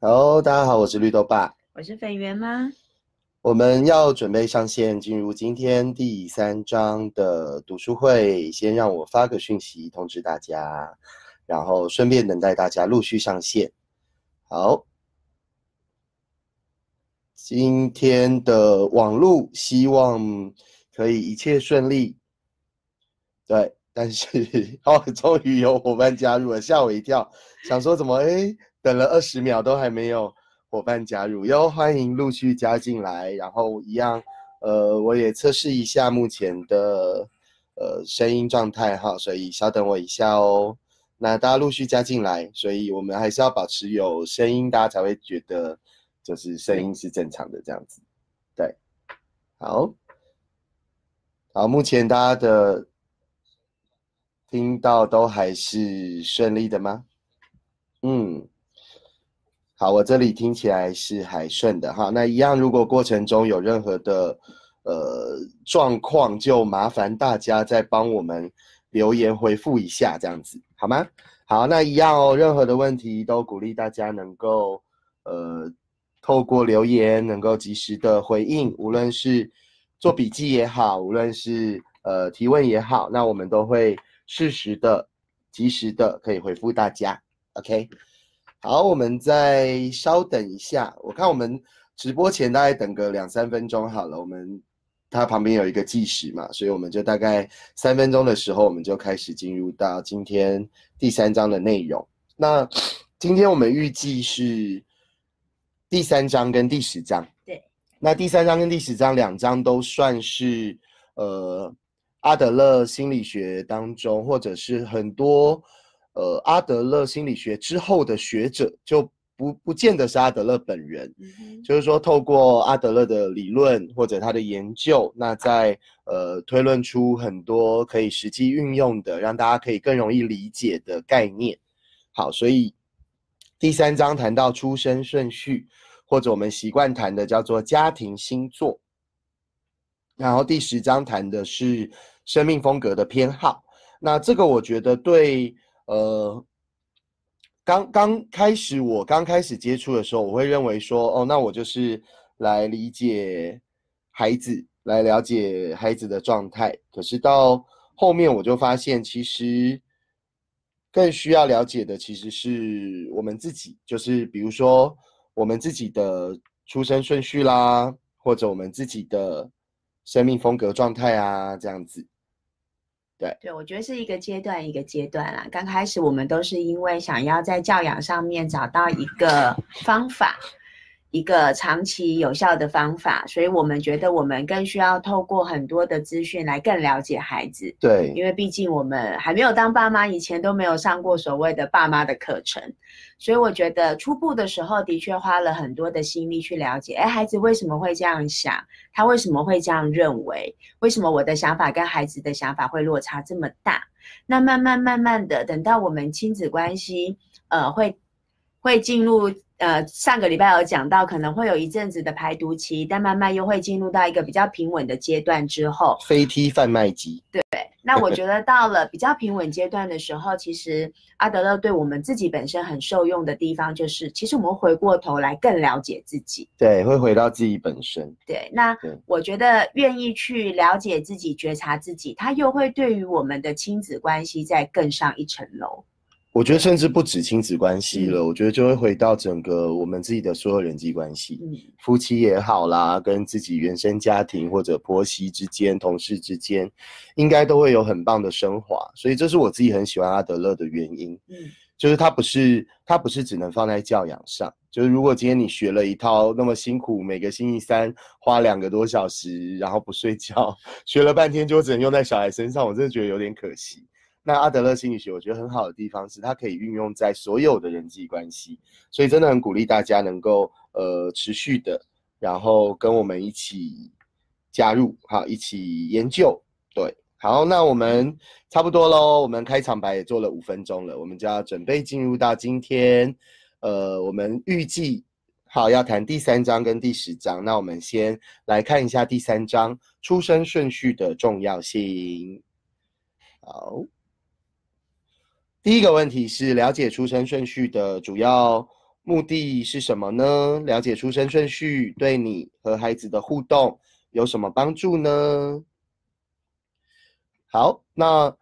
Hello， 大家好，我是绿豆爸，我是粉圆妈。我们要准备上线，进入今天第3章的读书会。先让我发个讯息通知大家，然后顺便等待大家陆续上线。好，今天的网路希望可以一切顺利。对，但是哦，终于有伙伴加入了，吓我一跳，想说怎么等了20秒都还没有伙伴加入哟，欢迎陆续加进来。然后一样，我也测试一下目前的声音状态哈，所以稍等我一下哦。那大家陆续加进来，所以我们还是要保持有声音，大家才会觉得就是声音是正常的这样子。对，好，目前大家的听到都还是顺利的吗？嗯。好，我这里听起来是还顺的哈。那一样，如果过程中有任何的状况，就麻烦大家再帮我们留言回复一下，这样子好吗？好，那一样哦，任何的问题都鼓励大家能够透过留言能够及时的回应，无论是做笔记也好，无论是提问也好，那我们都会适时的、及时的可以回复大家。OK。好，我们再稍等一下。我看我们直播前大概等个2-3分钟好了。它旁边有一个计时嘛，所以我们就大概3分钟的时候，我们就开始进入到今天第3章的内容。那今天我们预计是第3章跟第10章。对。那第3章跟第10章2章都算是阿德勒心理学当中，或者是很多。阿德勒心理学之后的学者就不见得是阿德勒本人，就是说透过阿德勒的理论或者他的研究，那在推论出很多可以实际运用的，让大家可以更容易理解的概念。好，所以第3章谈到出生顺序，或者我们习惯谈的叫做家庭星座，然后第10章谈的是生命风格的偏好。那这个我觉得对。刚开始接触的时候，我会认为说，那我就是来理解孩子，来了解孩子的状态。可是到后面我就发现，其实更需要了解的其实是我们自己，就是比如说我们自己的出生顺序啦，或者我们自己的生命风格状态啊，这样子。对，我觉得是一个阶段一个阶段啦。刚开始我们都是因为想要在教养上面找到一个方法，一个长期有效的方法，所以我们觉得我们更需要透过很多的资讯来更了解孩子。对，因为毕竟我们还没有当爸妈，以前都没有上过所谓的爸妈的课程，所以我觉得初步的时候的确花了很多的心力去了解，孩子为什么会这样想，他为什么会这样认为，为什么我的想法跟孩子的想法会落差这么大。那慢慢的等到我们亲子关系会进入上个礼拜有讲到可能会有一阵子的排毒期，但慢慢又会进入到一个比较平稳的阶段之后，飞踢贩卖机。对，那我觉得到了比较平稳阶段的时候，其实阿德勒对我们自己本身很受用的地方就是，其实我们回过头来更了解自己。对，会回到自己本身。对，那我觉得愿意去了解自己、觉察自己，它又会对于我们的亲子关系再更上一层楼。我觉得甚至不止亲子关系了，我觉得就会回到整个我们自己的所有人际关系，夫妻也好啦，跟自己原生家庭或者婆媳之间、同事之间，应该都会有很棒的升华。所以这是我自己很喜欢阿德勒的原因，就是他不是只能放在教养上，就是如果今天你学了一套那么辛苦，每个星期3花2个多小时，然后不睡觉，学了半天就只能用在小孩身上，我真的觉得有点可惜。那阿德勒心理学我觉得很好的地方是它可以运用在所有的人际关系，所以真的很鼓励大家能够持续的，然后跟我们一起加入，好，一起研究。对，好，那我们差不多咯，我们开场白也做了5分钟了，我们就要准备进入到今天我们预计好要谈第3章跟第10章。那我们先来看一下第3章出生顺序的重要性。好，第一个问题是了解出生顺序的主要目的是什么呢？了解出生顺序对你和孩子的互动有什么帮助呢？好，那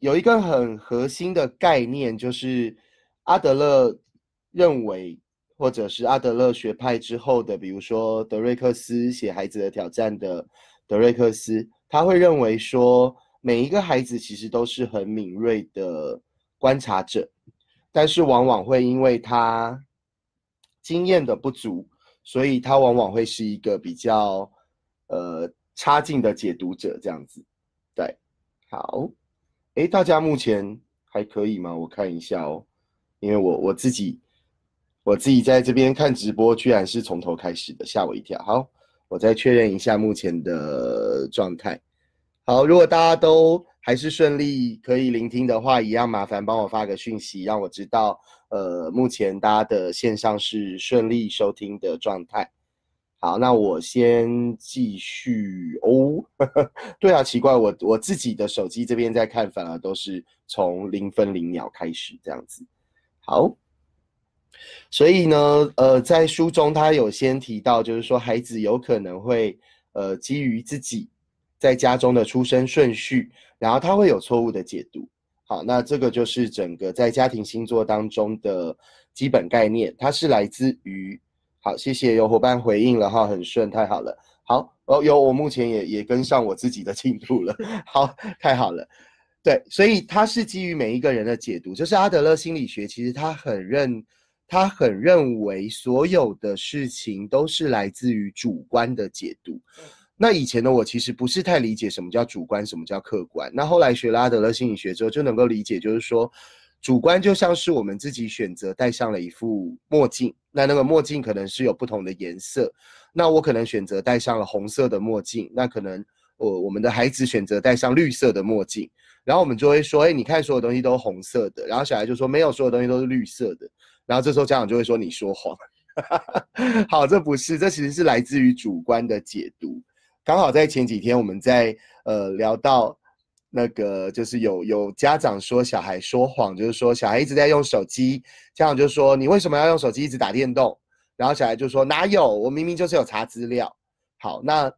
有一个很核心的概念，就是阿德勒认为，或者是阿德勒学派之后的，比如说德瑞克斯写《孩子的挑战》的德瑞克斯，他会认为说，每一个孩子其实都是很敏锐的观察者，但是往往会因为他经验的不足，所以他往往会是一个比较差劲的解读者这样子。对，好，诶，大家目前还可以吗？我看一下哦，因为我自己在这边看直播，居然是从头开始的，吓我一跳。好，我再确认一下目前的状态。好，如果大家都还是顺利可以聆听的话，一样麻烦帮我发个讯息，让我知道，目前大家的线上是顺利收听的状态。好，那我先继续哦。对啊，奇怪，我自己的手机这边在看，反而都是从0分0秒开始这样子。好，所以呢，在书中他有先提到，就是说孩子有可能会基于自己在家中的出生顺序，然后他会有错误的解读。好，那这个就是整个在家庭星座当中的基本概念，它是来自于，好，谢谢有伙伴回应了哈，很顺，太好了。好，哦，有，我目前也跟上我自己的进度了，好，太好了。对，所以它是基于每一个人的解读，就是阿德勒心理学其实他很认为所有的事情都是来自于主观的解读。那以前的我其实不是太理解什么叫主观，什么叫客观。那后来学了阿德勒心理学之后，就能够理解，就是说，主观就像是我们自己选择戴上了一副墨镜，那个墨镜可能是有不同的颜色。那我可能选择戴上了红色的墨镜，那可能我们的孩子选择戴上绿色的墨镜，然后我们就会说，哎，你看所有东西都红色的，然后小孩就说没有，所有东西都是绿色的，然后这时候家长就会说你说谎。好，这不是，这其实是来自于主观的解读。刚好在前几天我们在聊到那个，就是有家长说小孩说谎，就是说小孩一直在用手机，家长就说你为什么要用手机一直打电动，然后小孩就说哪有，我明明就是有查资料。好，那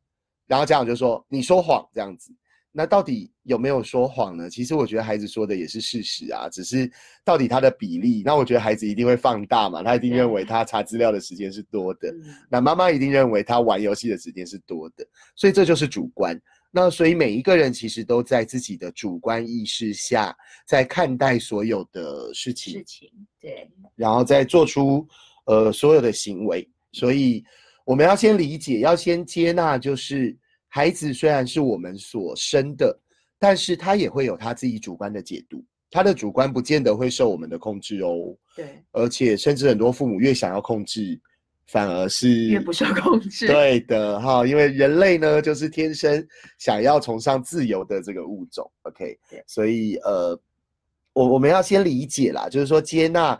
然后家长就说你说谎这样子。那到底有没有说谎呢？其实我觉得孩子说的也是事实啊，只是到底他的比例，那我觉得孩子一定会放大嘛，他一定认为他查资料的时间是多的，那妈妈一定认为他玩游戏的时间是多的，所以这就是主观。那所以每一个人其实都在自己的主观意识下，在看待所有的事情，对，然后再做出所有的行为。所以我们要先理解，要先接纳，就是孩子虽然是我们所生的，但是他也会有他自己主观的解读，他的主观不见得会受我们的控制哦。对，而且甚至很多父母越想要控制，反而是越不受控制。对的哈，因为人类呢就是天生想要崇尚自由的这个物种。OK， 所以我们要先理解啦，就是说接纳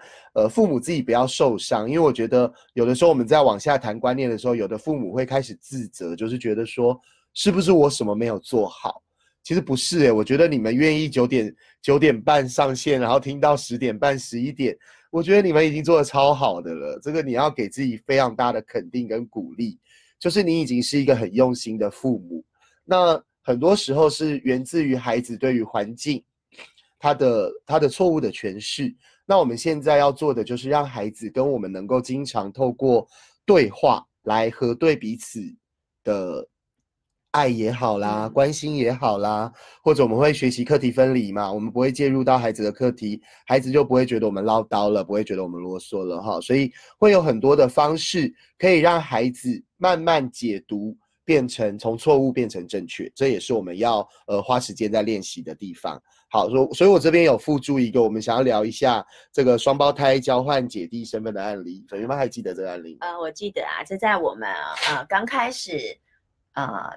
父母自己不要受伤，因为我觉得有的时候我们在往下谈观念的时候，有的父母会开始自责，就是觉得说，是不是我什么没有做好？其实不是欸，我觉得你们愿意9点半上线，然后听到10点半11点，我觉得你们已经做得超好的了。这个你要给自己非常大的肯定跟鼓励，就是你已经是一个很用心的父母。那很多时候是源自于孩子对于环境他的错误的诠释。那我们现在要做的就是让孩子跟我们能够经常透过对话来核对彼此的爱也好啦，关心也好啦，或者我们会学习课题分离嘛，我们不会介入到孩子的课题，孩子就不会觉得我们唠叨了，不会觉得我们啰嗦了哈。所以会有很多的方式可以让孩子慢慢解读，变成从错误变成正确，这也是我们要花时间在练习的地方。好，所以我这边有附注一个，我们想要聊一下这个双胞胎交换姐弟身份的案例。粉圆妈还记得这个案例？我记得啊，这在我们刚开始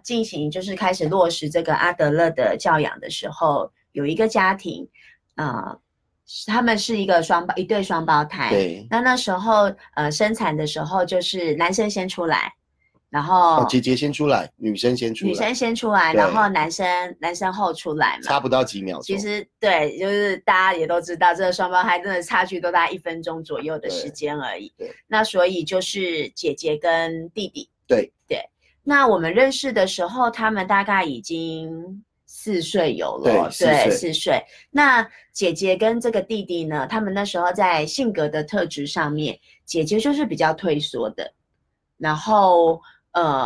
进行就是开始落实这个阿德勒的教养的时候，有一个家庭，他们是一对双胞胎。对。那时候生产的时候就是男生先出来，然后姐姐先出来，女生先出来，然后男生后出来嘛，差不到几秒钟。其实对，就是大家也都知道，这个双胞胎真的差距都大概1分钟左右的时间而已。对，那所以就是姐姐跟弟弟。对对，那我们认识的时候，他们大概已经4岁有了，对，4岁。那姐姐跟这个弟弟呢，他们那时候在性格的特质上面，姐姐就是比较退缩的，然后。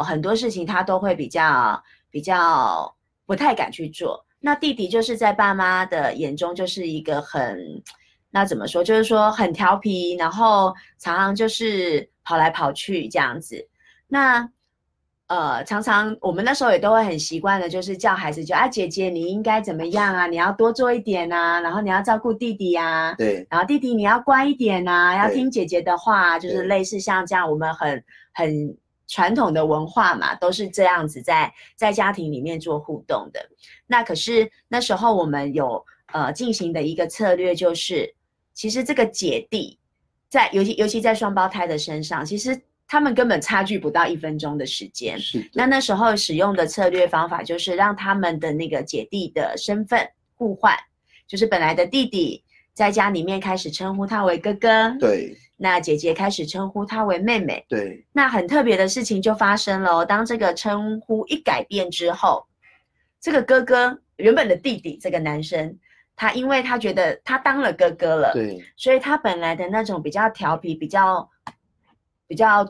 很多事情他都会比较不太敢去做。那弟弟就是在爸妈的眼中就是一个很，那怎么说，就是说很调皮，然后常常就是跑来跑去这样子。那常常我们那时候也都会很习惯的，就是叫孩子就啊，姐姐你应该怎么样啊，你要多做一点啊，然后你要照顾弟弟啊，对，然后弟弟你要乖一点啊，要听姐姐的话，就是类似像这样，我们很传统的文化嘛，都是这样子在家庭里面做互动的。那可是那时候我们有进行的一个策略就是，其实这个姐弟在尤其在双胞胎的身上，其实他们根本差距不到1分钟的时间。那时候使用的策略方法就是让他们的那个姐弟的身份互换，就是本来的弟弟在家里面开始称呼他为哥哥。对。那姐姐开始称呼她为妹妹，对。那很特别的事情就发生了，当这个称呼一改变之后，这个哥哥原本的弟弟这个男生，他因为他觉得他当了哥哥了，对，所以他本来的那种比较调皮、比较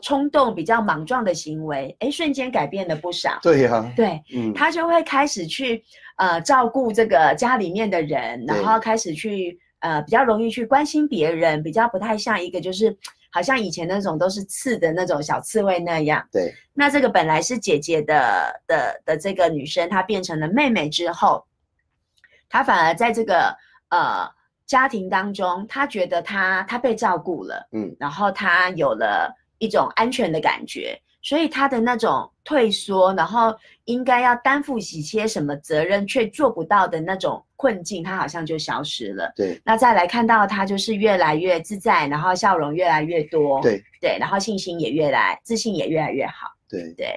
冲动、比较莽撞的行为，哎，瞬间改变了不少。对呀、啊，对，嗯，他就会开始去照顾这个家里面的人，然后开始去。比较容易去关心别人，比较不太像一个就是好像以前那种都是刺的那种小刺猬那样。对。那这个本来是姐姐的这个女生，她变成了妹妹之后，她反而在这个家庭当中，她觉得她被照顾了，嗯，然后她有了一种安全的感觉，所以她的那种退缩，然后应该要担负起些什么责任却做不到的那种困境，他好像就消失了。对，那再来看到他就是越来越自在，然后笑容越来越多，对对，然后自信也越来越好。对对，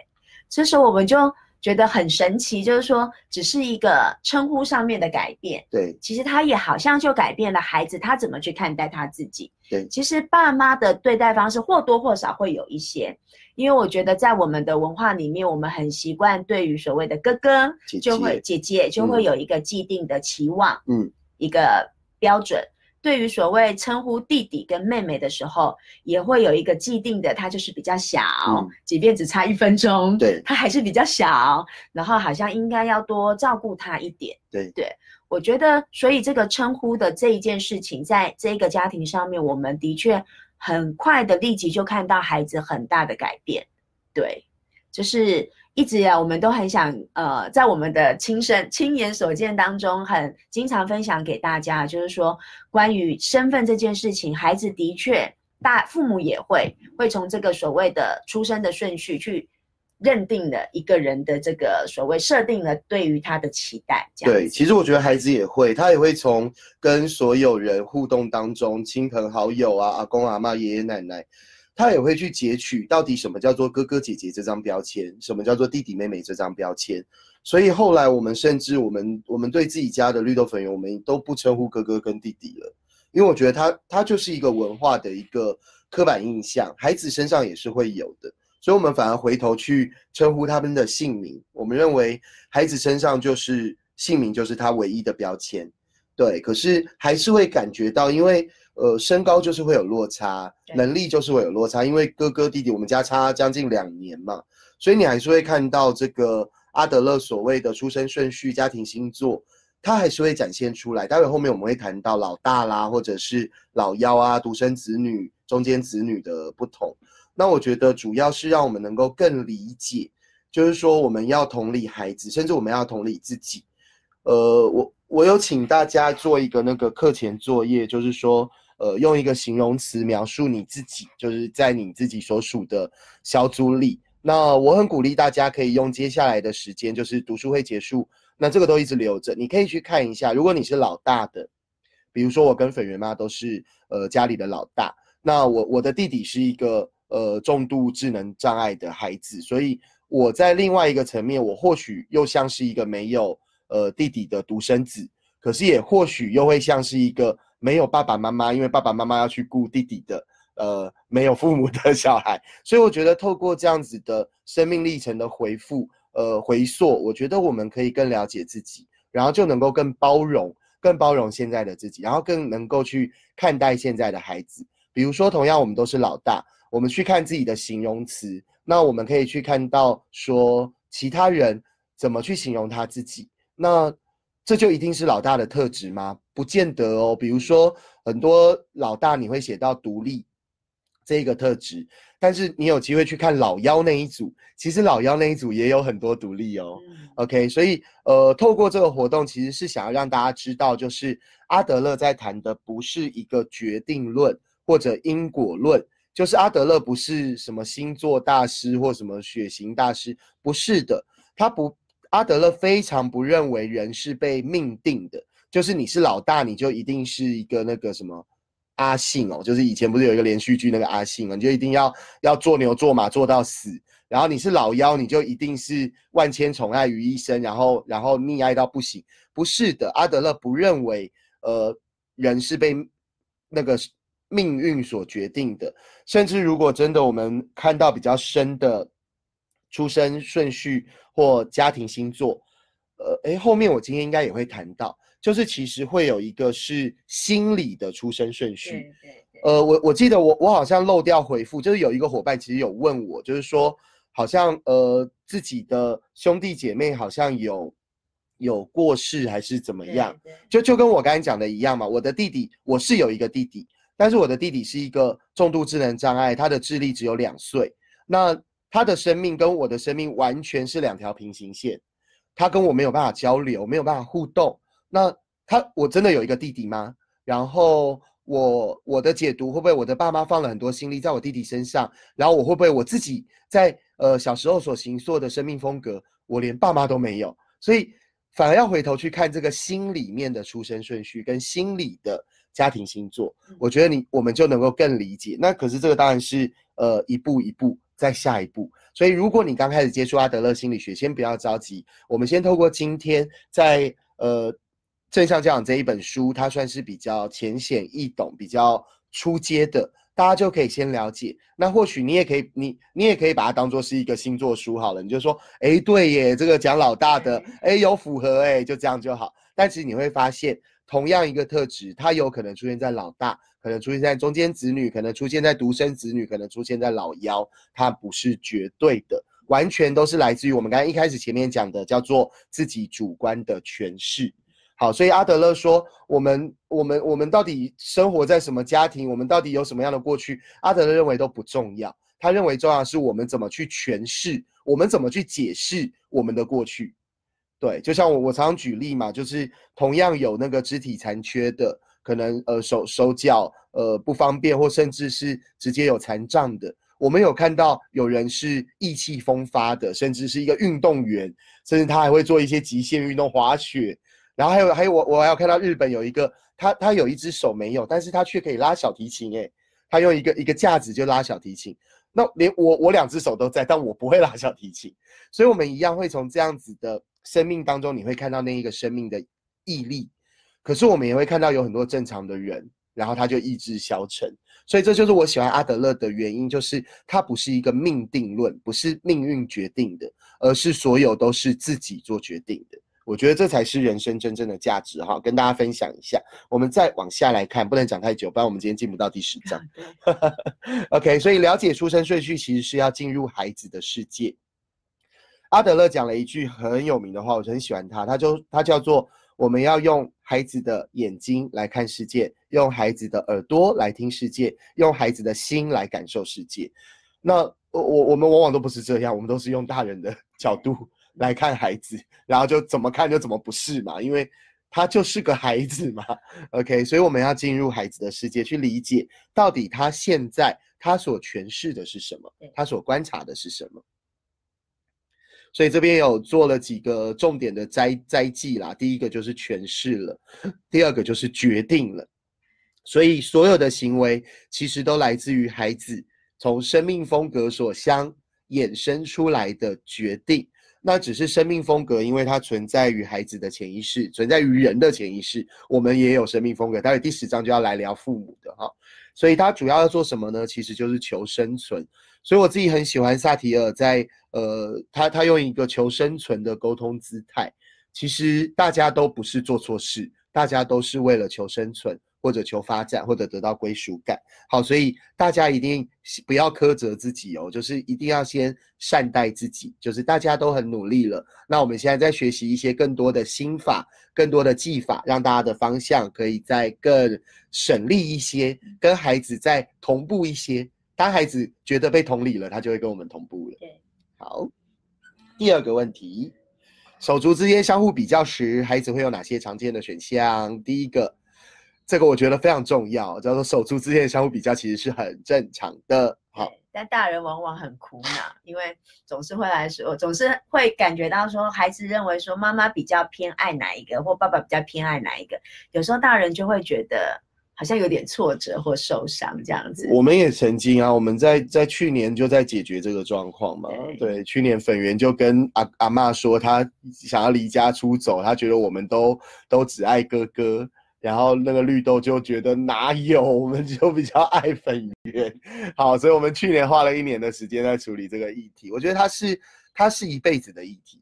这时候我们就觉得很神奇，就是说只是一个称呼上面的改变，对，其实他也好像就改变了孩子他怎么去看待他自己。对，其实爸妈的对待方式或多或少会有一些，因为我觉得在我们的文化里面，我们很习惯对于所谓的哥哥姐姐就会有一个既定的期望，嗯，一个标准。对于所谓称呼弟弟跟妹妹的时候，也会有一个既定的，他就是比较小，嗯，即便只差1分钟，对，他还是比较小，然后好像应该要多照顾他一点。对对，我觉得，所以这个称呼的这一件事情，在这个家庭上面，我们的确很快的立即就看到孩子很大的改变。对，就是一直啊，我们都很想在我们的亲眼所见当中，很经常分享给大家，就是说关于身份这件事情，孩子的确父母也会从这个所谓的出生的顺序去认定了一个人的这个所谓设定了对于他的期待，这样。对，其实我觉得孩子也会，他也会从跟所有人互动当中，亲朋好友啊、阿公阿嬷、爷爷奶奶，他也会去截取到底什么叫做哥哥姐姐这张标签，什么叫做弟弟妹妹这张标签。所以后来我们甚至我们对自己家的绿豆粉圆，我们都不称呼哥哥跟弟弟了，因为我觉得他就是一个文化的一个刻板印象，孩子身上也是会有的。所以我们反而回头去称呼他们的姓名，我们认为孩子身上就是姓名，就是他唯一的标签。对，可是还是会感觉到，因为身高就是会有落差，能力就是会有落差，因为哥哥弟弟我们家差将近2年嘛，所以你还是会看到这个阿德勒所谓的出生顺序、家庭星座，他还是会展现出来。待会后面我们会谈到老大啦，或者是老幺啊、独生子女、中间子女的不同。那我觉得主要是让我们能够更理解，就是说我们要同理孩子，甚至我们要同理自己。我有请大家做一个那个课前作业，就是说，用一个形容词描述你自己，就是在你自己所属的小组里。那我很鼓励大家可以用接下来的时间，就是读书会结束，那这个都一直留着，你可以去看一下。如果你是老大的，比如说我跟粉圆妈都是家里的老大，那我的弟弟是一个重度智能障碍的孩子，所以我在另外一个层面，我或许又像是一个没有弟弟的独生子，可是也或许又会像是一个没有爸爸妈妈，因为爸爸妈妈要去顾弟弟的没有父母的小孩，所以我觉得透过这样子的生命历程的回溯，我觉得我们可以更了解自己，然后就能够更包容现在的自己，然后更能够去看待现在的孩子。比如说，同样我们都是老大，我们去看自己的形容词，那我们可以去看到说其他人怎么去形容他自己，那这就一定是老大的特质吗？不见得哦。比如说，很多老大你会写到独立这个特质，但是你有机会去看老幺那一组，其实老幺那一组也有很多独立哦。OK， 所以透过这个活动，其实是想要让大家知道，就是阿德勒在谈的不是一个决定论或者因果论，就是阿德勒不是什么星座大师或什么血型大师，不是的，阿德勒非常不认为人是被命定的，就是你是老大，你就一定是一个那个什么。阿信哦，就是以前不是有一个连续剧那个阿信哦，你就一定要做牛做马做到死，然后你是老幺，你就一定是万千宠爱于一身，然后溺爱到不行。不是的，阿德勒不认为人是被那个命运所决定的，甚至如果真的我们看到比较深的出生顺序或家庭星座，后面我今天应该也会谈到。就是其实会有一个是心理的出生顺序，我记得我好像漏掉回复，就是有一个伙伴其实有问我，就是说好像自己的兄弟姐妹好像有过世还是怎么样，就跟我刚才讲的一样嘛。我是有一个弟弟，但是我的弟弟是一个重度智能障碍，他的智力只有2岁，那他的生命跟我的生命完全是两条平行线，他跟我没有办法交流，没有办法互动。那我真的有一个弟弟吗？然后我的解读会不会我的爸妈放了很多心力在我弟弟身上，然后我会不会我自己在小时候所形塑的生命风格，我连爸妈都没有，所以反而要回头去看这个心里面的出生顺序跟心理的家庭星座，我觉得我们就能够更理解。那可是这个当然是一步一步再下一步，所以如果你刚开始接触阿德勒心理学，先不要着急，我们先透过今天在正向教养这一本书，它算是比较浅显易懂、比较初阶的，大家就可以先了解。那或许你也可以，你也可以把它当作是一个星座书好了，你就说，对耶，这个讲老大的，有符合就这样就好。但其实你会发现，同样一个特质，它有可能出现在老大，可能出现在中间子女，可能出现在独生子女，可能出现在老幺，它不是绝对的，完全都是来自于我们刚才一开始前面讲的，叫做自己主观的诠释。好，所以阿德勒说，我们到底生活在什么家庭，我们到底有什么样的过去，阿德勒认为都不重要，他认为重要的是我们怎么去诠释，我们怎么去解释我们的过去。对，就像我常常举例嘛，就是同样有那个肢体残缺的，可能手脚不方便，或甚至是直接有残障的，我们有看到有人是意气风发的，甚至是一个运动员，甚至他还会做一些极限运动，滑雪。然后还有我还有看到日本有一个他有一只手没有，但是他却可以拉小提琴，他用一个架子就拉小提琴。那连我2只手都在，但我不会拉小提琴，所以我们一样会从这样子的生命当中，你会看到那一个生命的毅力。可是我们也会看到有很多正常的人，然后他就意志消沉。所以这就是我喜欢阿德勒的原因，就是他不是一个命定论，不是命运决定的，而是所有都是自己做决定的。我觉得这才是人生真正的价值哈，跟大家分享一下。我们再往下来看，不能讲太久，不然我们今天进不到第10章。OK， 所以了解出生顺序其实是要进入孩子的世界。阿德勒讲了一句很有名的话，我很喜欢他，他叫做我们要用孩子的眼睛来看世界，用孩子的耳朵来听世界，用孩子的心来感受世界。那我们往往都不是这样，我们都是用大人的角度来看孩子，然后就怎么看就怎么不是嘛，因为他就是个孩子嘛。 OK， 所以我们要进入孩子的世界，去理解到底他现在他所诠释的是什么，他所观察的是什么。所以这边有做了几个重点的摘记啦，第一个就是诠释了，第二个就是决定了。所以所有的行为其实都来自于孩子从生命风格所相衍生出来的决定。那只是生命风格，因为它存在于孩子的潜意识，存在于人的潜意识。我们也有生命风格，待会第10章就要来聊父母的哈。所以他主要要做什么呢？其实就是求生存。所以我自己很喜欢萨提尔在他用一个求生存的沟通姿态。其实大家都不是做错事，大家都是为了求生存，或者求发展，或者得到归属感。好，所以大家一定不要苛责自己哦，就是一定要先善待自己。就是大家都很努力了，那我们现在在学习一些更多的心法，更多的技法，让大家的方向可以再更省力一些，跟孩子再同步一些。当孩子觉得被同理了，他就会跟我们同步了。好，第二个问题。手足之间相互比较时，孩子会有哪些常见的选项？第一个，这个我觉得非常重要，叫做手足之间的相互比较其实是很正常的。好，但大人往往很苦恼，因为总是会感觉到说，孩子认为说妈妈比较偏爱哪一个，或爸爸比较偏爱哪一个，有时候大人就会觉得好像有点挫折或受伤这样子。我们也曾经啊，我们在去年就在解决这个状况嘛。对，去年粉圆就跟阿嬷说，她想要离家出走，她觉得我们都只爱哥哥，然后那个绿豆就觉得哪有，我们就比较爱粉圆。好，所以我们去年花了1年的时间在处理这个议题。我觉得它是一辈子的议题。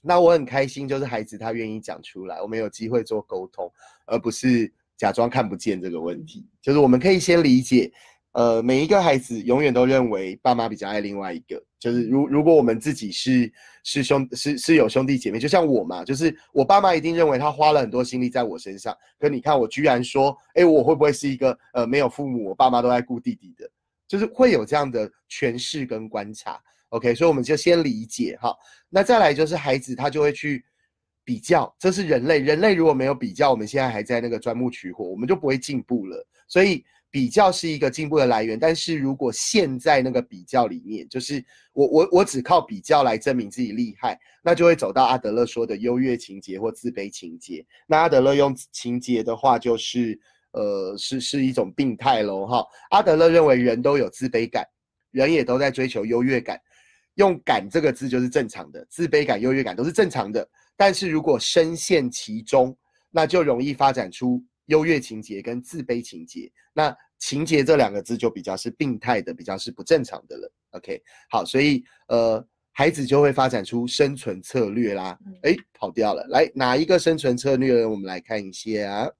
那我很开心，就是孩子他愿意讲出来，我们有机会做沟通，而不是假装看不见这个问题。就是我们可以先理解，每一个孩子永远都认为爸妈比较爱另外一个。就是如果我们自己是有兄弟姐妹，就像我嘛，就是我爸妈一定认为他花了很多心力在我身上。可你看我居然说，我会不会是一个没有父母，我爸妈都在顾弟弟的？就是会有这样的诠释跟观察。OK， 所以我们就先理解哈。那再来就是孩子他就会去比较，这是人类如果没有比较，我们现在还在那个钻木取火，我们就不会进步了。所以比较是一个进步的来源，但是如果陷在那个比较里面，就是我只靠比较来证明自己厉害，那就会走到阿德勒说的优越情节或自卑情节。那阿德勒用情节的话，就是是一种病态咯哈。阿德勒认为人都有自卑感，人也都在追求优越感，用感这个字就是正常的，自卑感、优越感都是正常的。但是如果深陷其中，那就容易发展出优越情节跟自卑情节。那情节这2个字就比较是病态的，比较是不正常的了。OK， 好，所以孩子就会发展出生存策略啦。跑掉了，来哪一个生存策略呢？我们来看一下。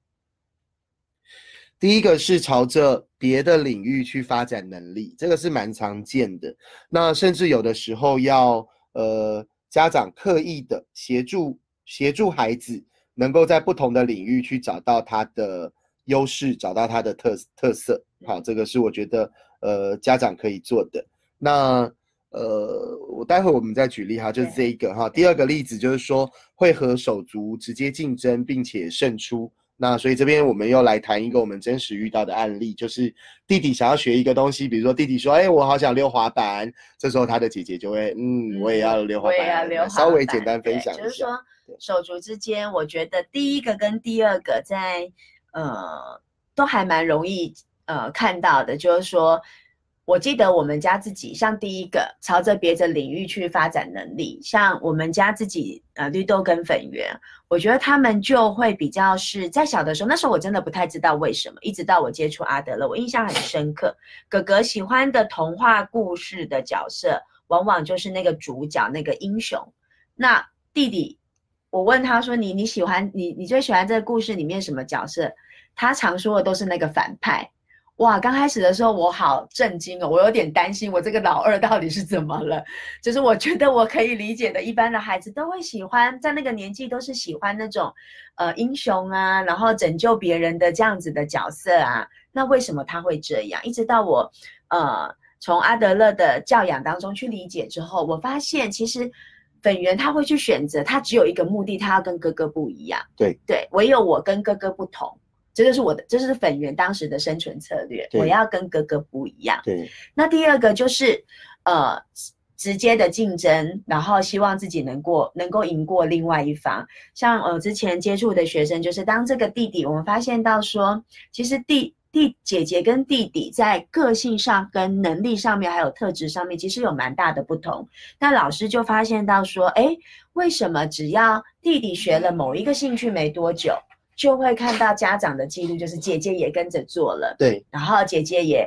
第一个是朝着别的领域去发展能力，这个是蛮常见的。那甚至有的时候要家长刻意的协助孩子能够在不同的领域去找到他的优势，找到他的特色。好，这个是我觉得家长可以做的。那我待会我们再举例哈，就是这一个哈。第二个例子就是说会和手足直接竞争并且胜出。那所以这边我们又来谈一个我们真实遇到的案例，就是弟弟想要学一个东西，比如说弟弟说我好想溜滑板，这时候他的姐姐就会我也要溜滑板。稍微简单分享一下，就是说手足之间，我觉得第一个跟第二个在都还蛮容易看到的。就是说我记得我们家自己，像第一个朝着别的领域去发展能力，像我们家自己绿豆跟粉圆，我觉得他们就会比较是在小的时候，那时候我真的不太知道为什么，一直到我接触阿德勒，我印象很深刻，哥哥喜欢的童话故事的角色往往就是那个主角，那个英雄。那弟弟，我问他说你最喜欢这个故事里面什么角色？他常说的都是那个反派。哇，刚开始的时候我好震惊哦，我有点担心我这个老二到底是怎么了。就是我觉得我可以理解的，一般的孩子都会喜欢，在那个年纪都是喜欢那种英雄啊，然后拯救别人的这样子的角色啊。那为什么他会这样？一直到我从阿德勒的教养当中去理解之后，我发现其实粉圆他会去选择，他只有一个目的，他要跟哥哥不一样。对，唯有我跟哥哥不同。这就是粉圆当时的生存策略，我要跟哥哥不一样。对，那第二个就是直接的竞争，然后希望自己能够赢过另外一方。像之前接触的学生，就是当这个弟弟，我们发现到说，其实弟姐姐跟弟弟在个性上跟能力上面还有特质上面其实有蛮大的不同。那老师就发现到说，为什么只要弟弟学了某一个兴趣没多久，就会看到家长的记录就是姐姐也跟着做了，对，然后姐姐也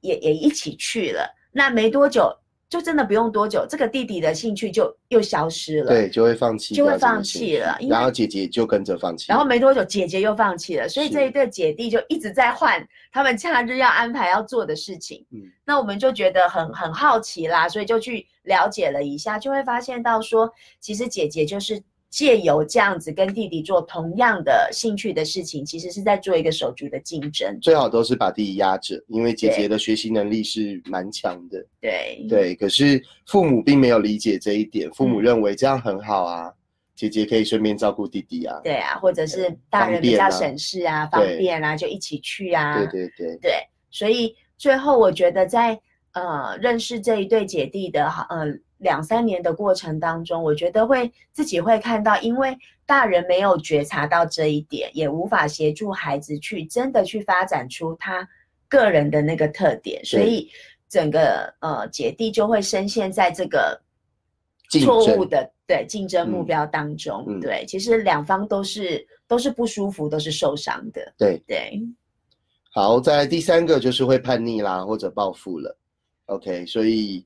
一起去了，那没多久就真的不用多久，这个弟弟的兴趣就又消失了，对，就会放弃，就会放弃了，然后姐姐就跟着放弃，然后没多久姐姐又放弃了，所以这一对姐弟就一直在换他们假日要安排要做的事情。那我们就觉得很好奇啦，所以就去了解了一下，就会发现到说，其实姐姐就是借由这样子跟弟弟做同样的兴趣的事情，其实是在做一个手足的竞争，最好都是把弟弟压着，因为姐姐的学习能力是蛮强的，对对，可是父母并没有理解这一点，父母认为这样很好啊，姐姐可以顺便照顾弟弟啊，对啊，或者是大人比较省事啊，方便啊就一起去啊，对，所以最后我觉得在认识这一对姐弟的2-3年的过程当中，我觉得自己会看到，因为大人没有觉察到这一点，也无法协助孩子去真的去发展出他个人的那个特点，所以整个姐弟就会深陷在这个错误的竞争目标当中，对，其实两方都是不舒服，都是受伤的，对。好，再来第三个就是会叛逆啦，或者报复了 ，OK， 所以。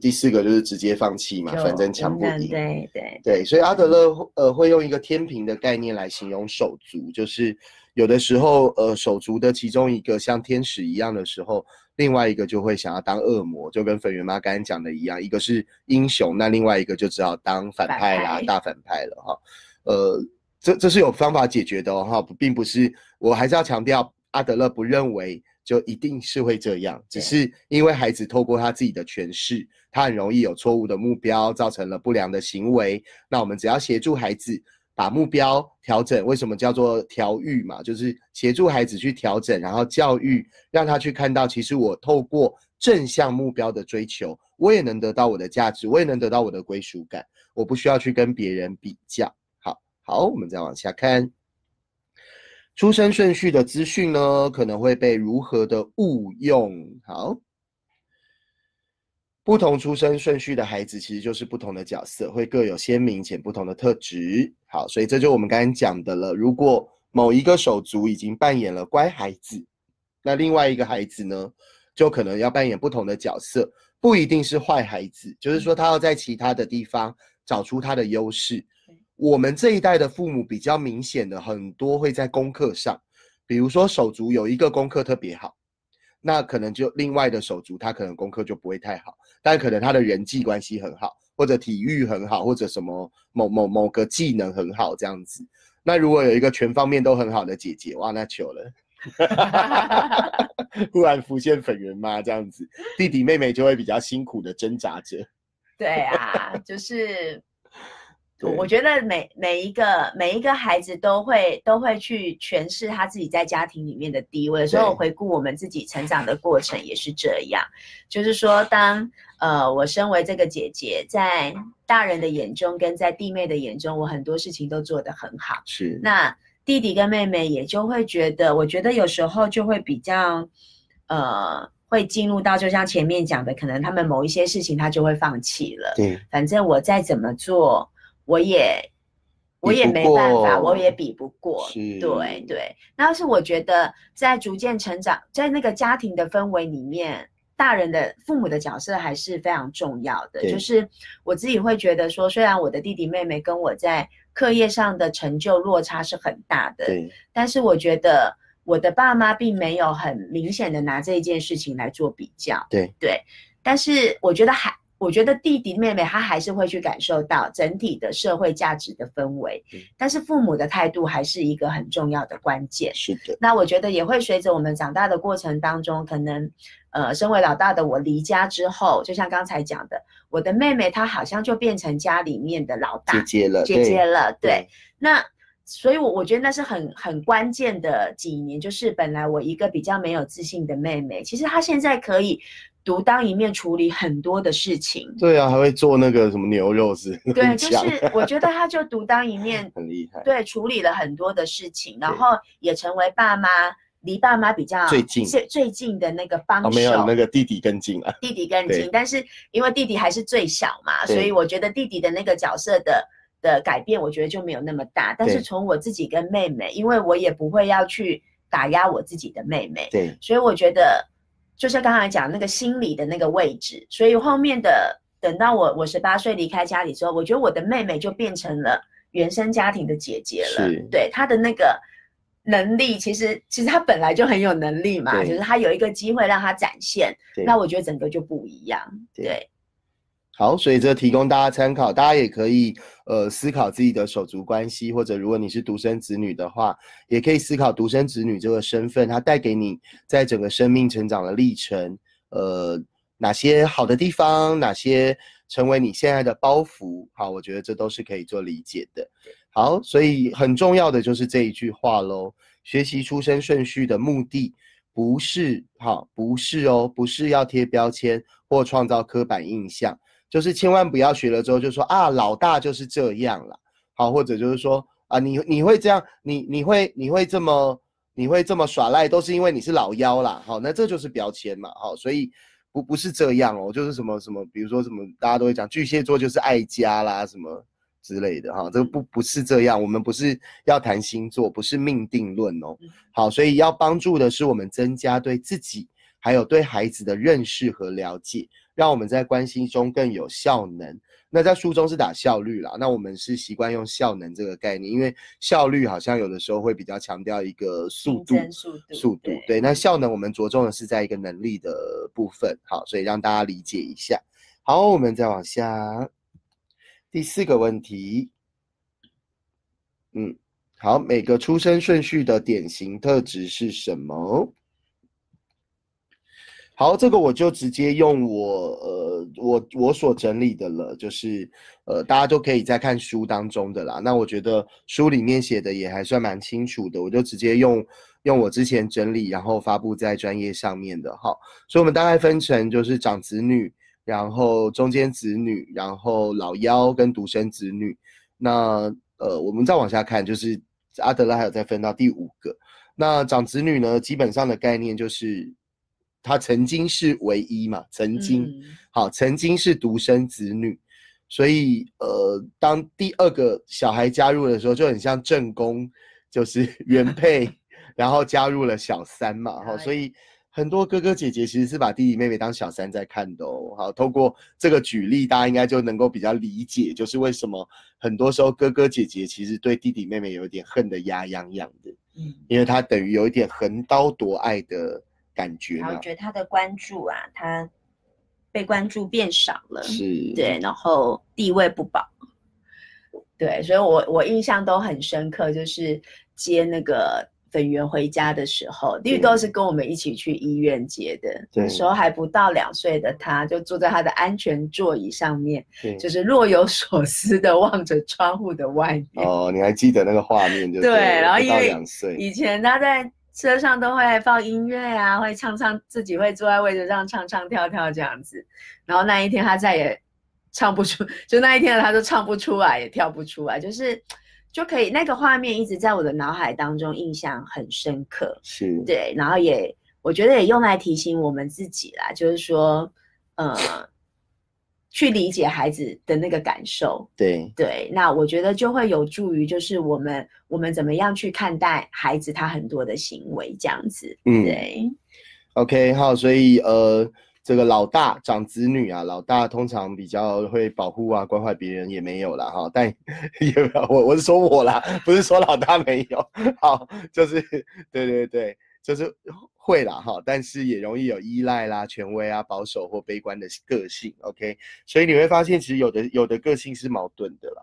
第四个就是直接放弃嘛，反正强不赢。对，所以阿德勒会用一个天平的概念来形容手足，就是有的时候手足的其中一个像天使一样的时候，另外一个就会想要当恶魔，就跟粉圆妈刚才讲的一样，一个是英雄，那另外一个就只好当反派啦，大反派了哈。这是有方法解决的哈，并不是，我还是要强调，阿德勒不认为。就一定是会这样，只是因为孩子透过他自己的诠释，他很容易有错误的目标，造成了不良的行为。那我们只要协助孩子把目标调整，为什么叫做调育嘛？就是协助孩子去调整，然后教育，让他去看到，其实我透过正向目标的追求，我也能得到我的价值，我也能得到我的归属感，我不需要去跟别人比较。好，我们再往下看。出生顺序的资讯呢，可能会被如何的误用？好，不同出生顺序的孩子其实就是不同的角色，会各有鲜明且不同的特质。好，所以这就我们刚才讲的了。如果某一个手足已经扮演了乖孩子，那另外一个孩子呢，就可能要扮演不同的角色，不一定是坏孩子，就是说他要在其他的地方找出他的优势。我们这一代的父母比较明显的很多会在功课上，比如说手足有一个功课特别好，那可能就另外的手足他可能功课就不会太好，但可能他的人际关系很好，或者体育很好，或者什么某个技能很好这样子。那如果有一个全方面都很好的姐姐，哇，那糗了。忽然浮现粉圆妈这样子，弟弟妹妹就会比较辛苦的挣扎着。对啊，就是。我觉得每一个孩子都会去诠释他自己在家庭里面的地位，所以我回顾我们自己成长的过程也是这样，就是说当我身为这个姐姐，在大人的眼中跟在弟妹的眼中，我很多事情都做得很好，是，那弟弟跟妹妹也就会觉得，我觉得有时候就会比较会进入到就像前面讲的，可能他们某一些事情他就会放弃了，对，反正我再怎么做我也没办法，我也比不过，对。但是我觉得在逐渐成长，在那个家庭的氛围里面，大人的父母的角色还是非常重要的。就是我自己会觉得说，虽然我的弟弟妹妹跟我在课业上的成就落差是很大的，但是我觉得我的爸妈并没有很明显的拿这一件事情来做比较，对。但是我觉得弟弟妹妹他还是会去感受到整体的社会价值的氛围，但是父母的态度还是一个很重要的关键。是的。那我觉得也会随着我们长大的过程当中，可能身为老大的我离家之后，就像刚才讲的，我的妹妹她好像就变成家里面的老大姐姐了，对。那所以我觉得那是很关键的几年，就是本来我一个比较没有自信的妹妹，其实她现在可以独当一面处理很多的事情，对啊，还会做那个什么牛肉丝，对，就是我觉得他就独当一面，很厉害，对，处理了很多的事情，然后也成为爸妈离爸妈比较最近的那个帮手，没有那个弟弟更近了，弟弟更近，但是因为弟弟还是最小嘛，所以我觉得弟弟的那个角色的改变，我觉得就没有那么大。但是从我自己跟妹妹，因为我也不会要去打压我自己的妹妹，对，所以我觉得就是刚才讲那个心理的那个位置，所以后面的等到我18岁离开家里之后，我觉得我的妹妹就变成了原生家庭的姐姐了，对，她的那个。能力其实他本来就很有能力嘛，就是他有一个机会让他展现，那我觉得整个就不一样。对，好，所以这提供大家参考，大家也可以思考自己的手足关系，或者如果你是独生子女的话，也可以思考独生子女这个身份，它带给你在整个生命成长的历程，哪些好的地方，哪些成为你现在的包袱，好，我觉得这都是可以做理解的。好，所以很重要的就是这一句话咯，学习出生顺序的目的不是，好，不是哦，不是要贴标签或创造刻板印象，就是千万不要学了之后就说啊老大就是这样啦，好，或者就是说啊你会这样，你会这么耍赖都是因为你是老幺啦，好，那这就是标签嘛，好，所以不是这样哦，就是什么，比如说什么大家都会讲巨蟹座就是爱家啦什么之类的哈，这不是这样，我们不是要谈星座，不是命定论哦。好，所以要帮助的是我们增加对自己还有对孩子的认识和了解，让我们在关系中更有效能。那在书中是打效率啦，那我们是习惯用效能这个概念，因为效率好像有的时候会比较强调一个速度，对，那效能我们着重的是在一个能力的部分，好，所以让大家理解一下。好，我们再往下。第四个问题，好，每个出生顺序的典型特质是什么？好，这个我就直接用我所整理的了，就是大家都可以在看书当中的啦。那我觉得书里面写的也还算蛮清楚的，我就直接用我之前整理然后发布在专页上面的哈。所以我们大概分成就是长子女，然后中间子女，然后老幺跟独生子女。那我们再往下看，就是阿德勒还有再分到第5个。那长子女呢，基本上的概念就是他曾经是唯一嘛，曾经是独生子女，所以当第2个小孩加入的时候，就很像正宫，就是原配，然后加入了小三嘛，哈，所以。很多哥哥姐姐其实是把弟弟妹妹当小三在看的哦。好，透过这个举例，大家应该就能够比较理解，就是为什么很多时候哥哥姐姐其实对弟弟妹妹有一点恨得牙痒痒的，因为他等于有一点横刀夺爱的感觉嘛。我觉得他的关注啊，他被关注变少了，是，对，然后地位不保，对，所以我印象都很深刻，就是接那个。粉圆回家的时候，绿豆是跟我们一起去医院接的，那时候还不到2岁的他，就坐在他的安全座椅上面，就是若有所思的望着窗户的外面。哦，你还记得那个画面就 对，然后因为以前他在车上都会放音乐啊，会唱，自己会坐在位置上唱唱跳跳这样子，然后那一天他再也唱不出，就那一天他就唱不出来，也跳不出来，就是。就可以，那个画面一直在我的脑海当中，印象很深刻。是，对，然后也我觉得也用来提醒我们自己啦，就是说，去理解孩子的那个感受。对，那我觉得就会有助于，就是我们怎么样去看待孩子他很多的行为这样子。对。OK， 好，所以这个老大长子女啊，老大通常比较会保护啊，关怀别人也没有啦哈，但也我是说我啦，不是说老大没有，好，就是对，就是会啦哈，但是也容易有依赖啦、权威啊、保守或悲观的个性。OK， 所以你会发现，其实有的个性是矛盾的啦，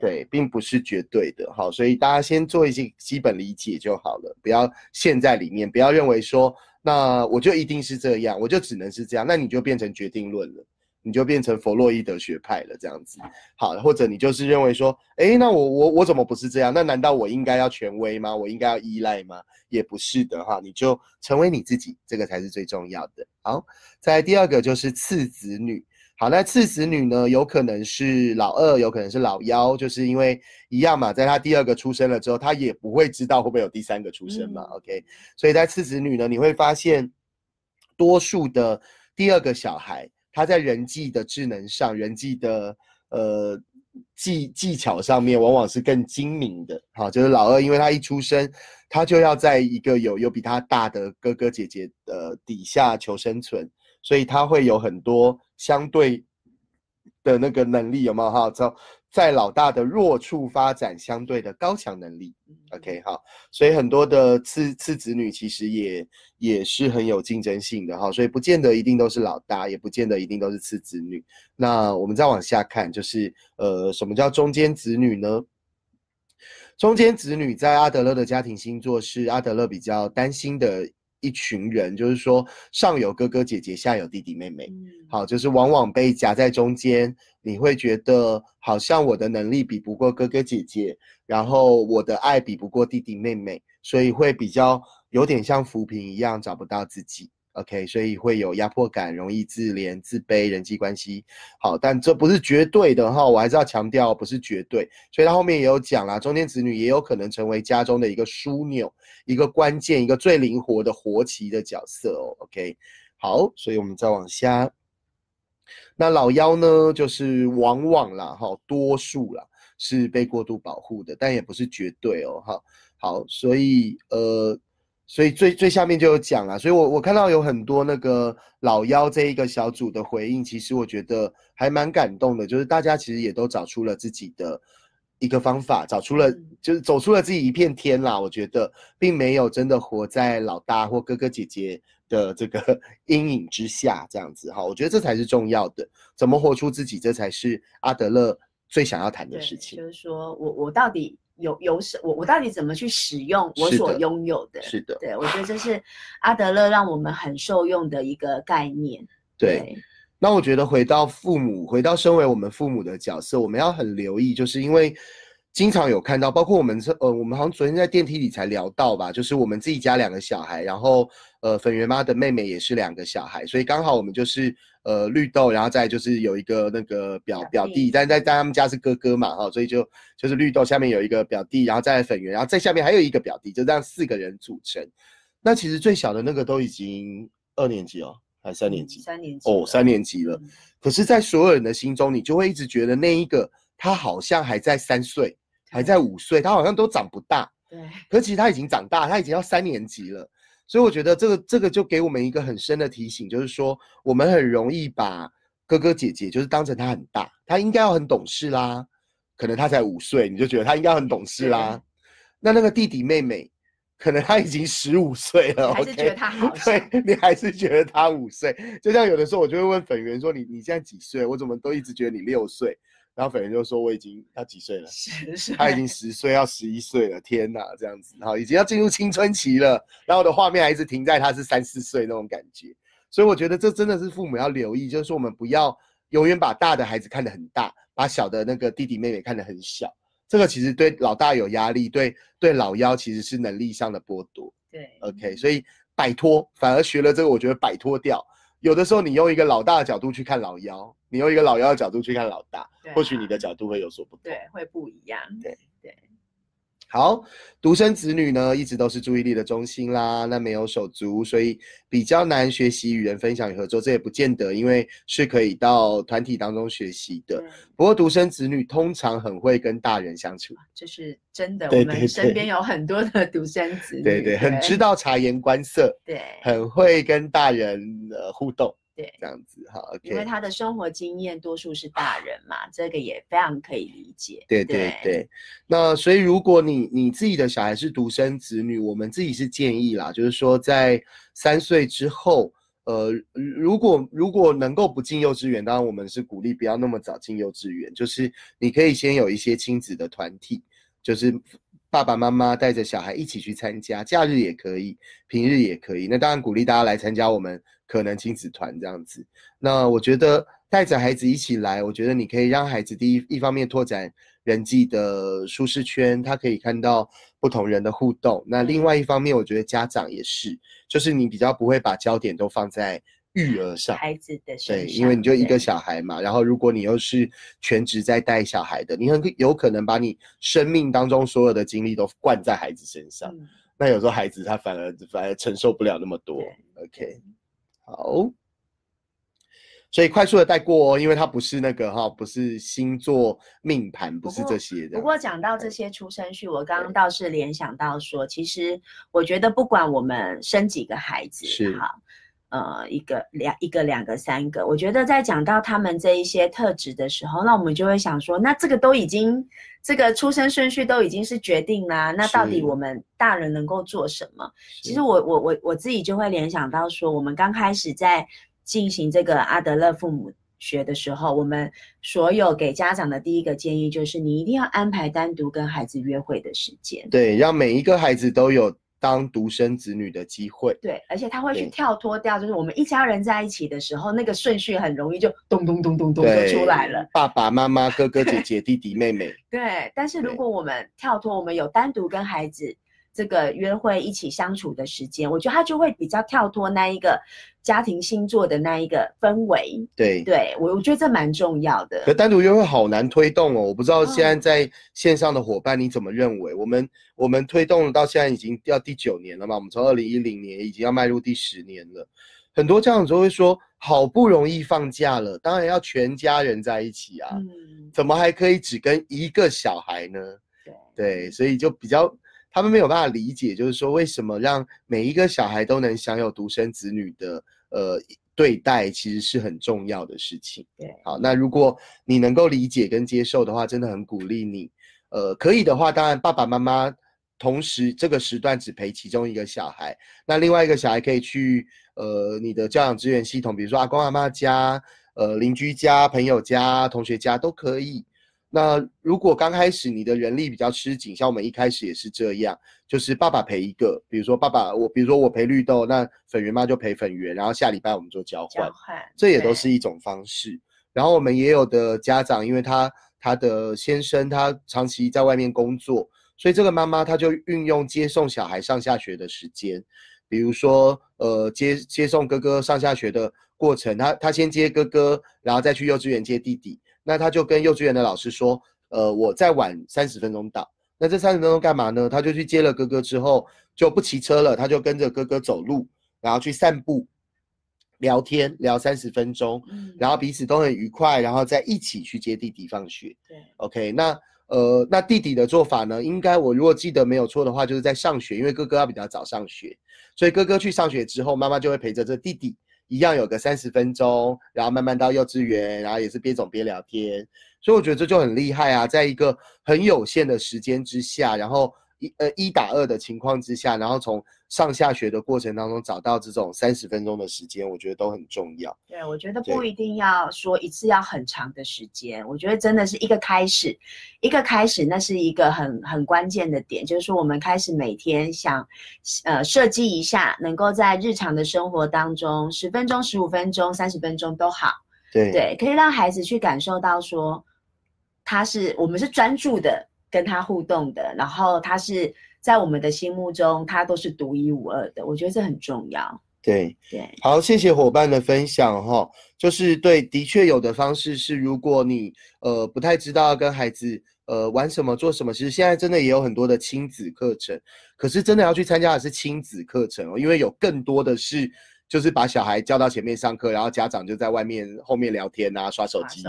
对，并不是绝对的哈，所以大家先做一些基本理解就好了，不要陷在里面，不要认为说。那我就一定是这样，我就只能是这样，那你就变成决定论了，你就变成弗洛伊德学派了这样子。好，或者你就是认为说，那我怎么不是这样？那难道我应该要权威吗？我应该要依赖吗？也不是的哈，你就成为你自己，这个才是最重要的。好，再来第2个就是次子女。好，那次子女呢，有可能是老二，有可能是老幺，就是因为一样嘛，在他第二个出生了之后，他也不会知道会不会有第三个出生嘛、OK， 所以在次子女呢，你会发现多数的第二个小孩，他在人际的智能上，人际的技巧上面往往是更精明的。好，就是老二，因为他一出生，他就要在一个有比他大的哥哥姐姐的底下求生存，所以他会有很多相对的那个能力，有没有哈？在老大的弱处发展相对的高强能力。OK， 好，所以很多的次子女其实也是很有竞争性的哈，所以不见得一定都是老大，也不见得一定都是次子女。那我们再往下看，就是什么叫中间子女呢？中间子女在阿德勒的家庭星座是阿德勒比较担心的一群人，就是说上有哥哥姐姐，下有弟弟妹妹，好，就是往往被夹在中间，你会觉得好像我的能力比不过哥哥姐姐，然后我的爱比不过弟弟妹妹，所以会比较有点像浮萍一样找不到自己。OK， 所以会有压迫感，容易自怜、自卑，人际关系好，但这不是绝对的哈，我还是要强调不是绝对。所以他后面也有讲啦，中间子女也有可能成为家中的一个枢纽、一个关键、一个最灵活的活棋的角色哦。OK， 好，所以我们再往下。那老幺呢，就是往往啦哈，多数啦是被过度保护的，但也不是绝对哦哈。好，所以所以最下面就有讲啦，所以我看到有很多那个老幺这一个小组的回应，其实我觉得还蛮感动的，就是大家其实也都找出了自己的一个方法，找出了就是走出了自己一片天啦，我觉得并没有真的活在老大或哥哥姐姐的这个阴影之下这样子哈，我觉得这才是重要的，怎么活出自己，这才是阿德勒最想要谈的事情，就是说我到底我到底怎么去使用我所拥有的？是的，对，我觉得这是阿德勒让我们很受用的一个概念。对，那我觉得回到父母，回到身为我们父母的角色，我们要很留意，就是因为经常有看到，包括我们好像昨天在电梯里才聊到吧，就是我们自己家两个小孩，然后粉圆妈的妹妹也是两个小孩，所以刚好我们就是绿豆，然后再就是有一个那个表弟，但他们家是哥哥嘛哈、哦，所以就是绿豆下面有一个表弟，然后再粉圆，然后再下面还有一个表弟，就这样四个人组成。那其实最小的那个都已经2年级哦，还是3年级？3年级哦，3年级了。可是，在所有人的心中，你就会一直觉得那一个他好像还在3岁，还在5岁，他好像都长不大。对。可是其实他已经长大，他已经要3年级了。所以我觉得这个就给我们一个很深的提醒，就是说我们很容易把哥哥姐姐就是当成他很大，他应该要很懂事啦，可能他才5岁，你就觉得他应该很懂事啦。那个弟弟妹妹，可能他已经15岁了，还是觉得他好小，对，你还是觉得他5岁。就像有的时候我就会问粉圆说你现在几岁？我怎么都一直觉得你6岁。然后粉圆就说我已经要几岁了？10岁，他已经10岁，要11岁了，天哪，这样子，好，已经要进入青春期了。然后我的画面还一直停在他是3、4岁那种感觉，所以我觉得这真的是父母要留意，就是说我们不要永远把大的孩子看得很大，把小的那个弟弟妹妹看得很小，这个其实对老大有压力，对老幺其实是能力上的剥夺。对 ，OK， 所以摆脱，反而学了这个，我觉得摆脱掉。有的时候你用一个老大的角度去看老幺，你用一个老幺的角度去看老大，啊，或许你的角度会有所不同，对，会不一样。对对。好，独生子女呢，一直都是注意力的中心啦，那没有手足，所以比较难学习与人分享与合作，这也不见得，因为是可以到团体当中学习的。不过独生子女通常很会跟大人相处，这是真的，对对对，我们身边有很多的独生子女，对 对，很知道察言观色，对，很会跟大人互动。对，这样子哈，okay，因为他的生活经验多数是大人嘛，这个也非常可以理解。对对 对，那所以如果你自己的小孩是独生子女，我们自己是建议啦，就是说在3岁之后，如果能够不进幼稚园，当然我们是鼓励不要那么早进幼稚园，就是你可以先有一些亲子的团体，就是爸爸妈妈带着小孩一起去参加，假日也可以，平日也可以。那当然鼓励大家来参加我们可能亲子团这样子。那我觉得带着孩子一起来，我觉得你可以让孩子一方面拓展人际的舒适圈，他可以看到不同人的互动。那另外一方面，我觉得家长也是，就是你比较不会把焦点都放在育儿上，孩子的身上，对，因为你就一个小孩嘛，然后如果你又是全职在带小孩的，你很有可能把你生命当中所有的精力都灌在孩子身上，那有时候孩子他反而承受不了那么多。OK， 好，所以快速的带过哦，因为它不是那个哈，不是星座命盘，不是这些的。不过讲到这些出生序，我刚刚倒是联想到说，其实我觉得不管我们生几个孩子，是好。一个、两个、三个，我觉得在讲到他们这一些特质的时候，那我们就会想说，那这个都已经，这个出生顺序都已经是决定啦，那到底我们大人能够做什么？其实我自己就会联想到说，我们刚开始在进行这个阿德勒父母学的时候，我们所有给家长的第一个建议就是，你一定要安排单独跟孩子约会的时间，对，让每一个孩子都有当独生子女的机会，对，而且他会去跳脱掉，就是我们一家人在一起的时候，那个顺序很容易就咚咚咚咚咚就出来了，爸爸妈妈、哥哥姐姐、弟弟妹妹。对，但是如果我们跳脱，我们有单独跟孩子这个约会、一起相处的时间，我觉得他就会比较跳脱那一个家庭星座的那一个氛围。对，对我觉得这蛮重要的。可单独约会好难推动哦，我不知道现在在线上的伙伴你怎么认为？我们推动到现在已经要第9年了嘛，我们从2010年已经要迈入第10年了。很多家长就会说，好不容易放假了，当然要全家人在一起啊，怎么还可以只跟一个小孩呢？对，所以就比较他们没有办法理解，就是说为什么让每一个小孩都能享有独生子女的对待，其实是很重要的事情。对，好，那如果你能够理解跟接受的话，真的很鼓励你。可以的话，当然爸爸妈妈同时这个时段只陪其中一个小孩，那另外一个小孩可以去你的教养支援系统，比如说阿公阿嬤家、邻居家、朋友家、同学家都可以。那如果刚开始你的人力比较吃紧，像我们一开始也是这样，就是爸爸陪一个，比如说我陪绿豆，那粉圆妈就陪粉圆，然后下礼拜我们做交换，这也都是一种方式。然后我们也有的家长，因为他的先生他长期在外面工作，所以这个妈妈她就运用接送小孩上下学的时间，比如说接送哥哥上下学的过程，他先接哥哥，然后再去幼稚园接弟弟。那他就跟幼稚园的老师说，我再晚30分钟到。那这30分钟干嘛呢？他就去接了哥哥之后，就不骑车了，他就跟着哥哥走路，然后去散步、聊天，聊30分钟，然后彼此都很愉快，然后再一起去接弟弟放学。对 ，OK， 那弟弟的做法呢？应该我如果记得没有错的话，就是在上学，因为哥哥要比较早上学，所以哥哥去上学之后，妈妈就会陪着这弟弟。一样有个30分钟，然后慢慢到幼稚园，然后也是边走边聊天，所以我觉得这就很厉害啊，在一个很有限的时间之下，然后1打2的情况之下，然后从上下学的过程当中找到这种30分钟的时间，我觉得都很重要。对，我觉得不一定要说一次要很长的时间，我觉得真的是一个开始，那是一个很关键的点，就是说我们开始每天想设计一下，能够在日常的生活当中10分钟、15分钟、30分钟都好，对，可以让孩子去感受到说我们是专注的跟他互动的，然后他是在我们的心目中他都是独一无二的，我觉得这很重要。对，好，谢谢伙伴的分享哈。就是对，的确有的方式是，如果你不太知道跟孩子玩什么做什么，其实现在真的也有很多的亲子课程，可是真的要去参加的是亲子课程哦，因为有更多的是就是把小孩叫到前面上课，然后家长就在外面后面聊天啊，刷手机。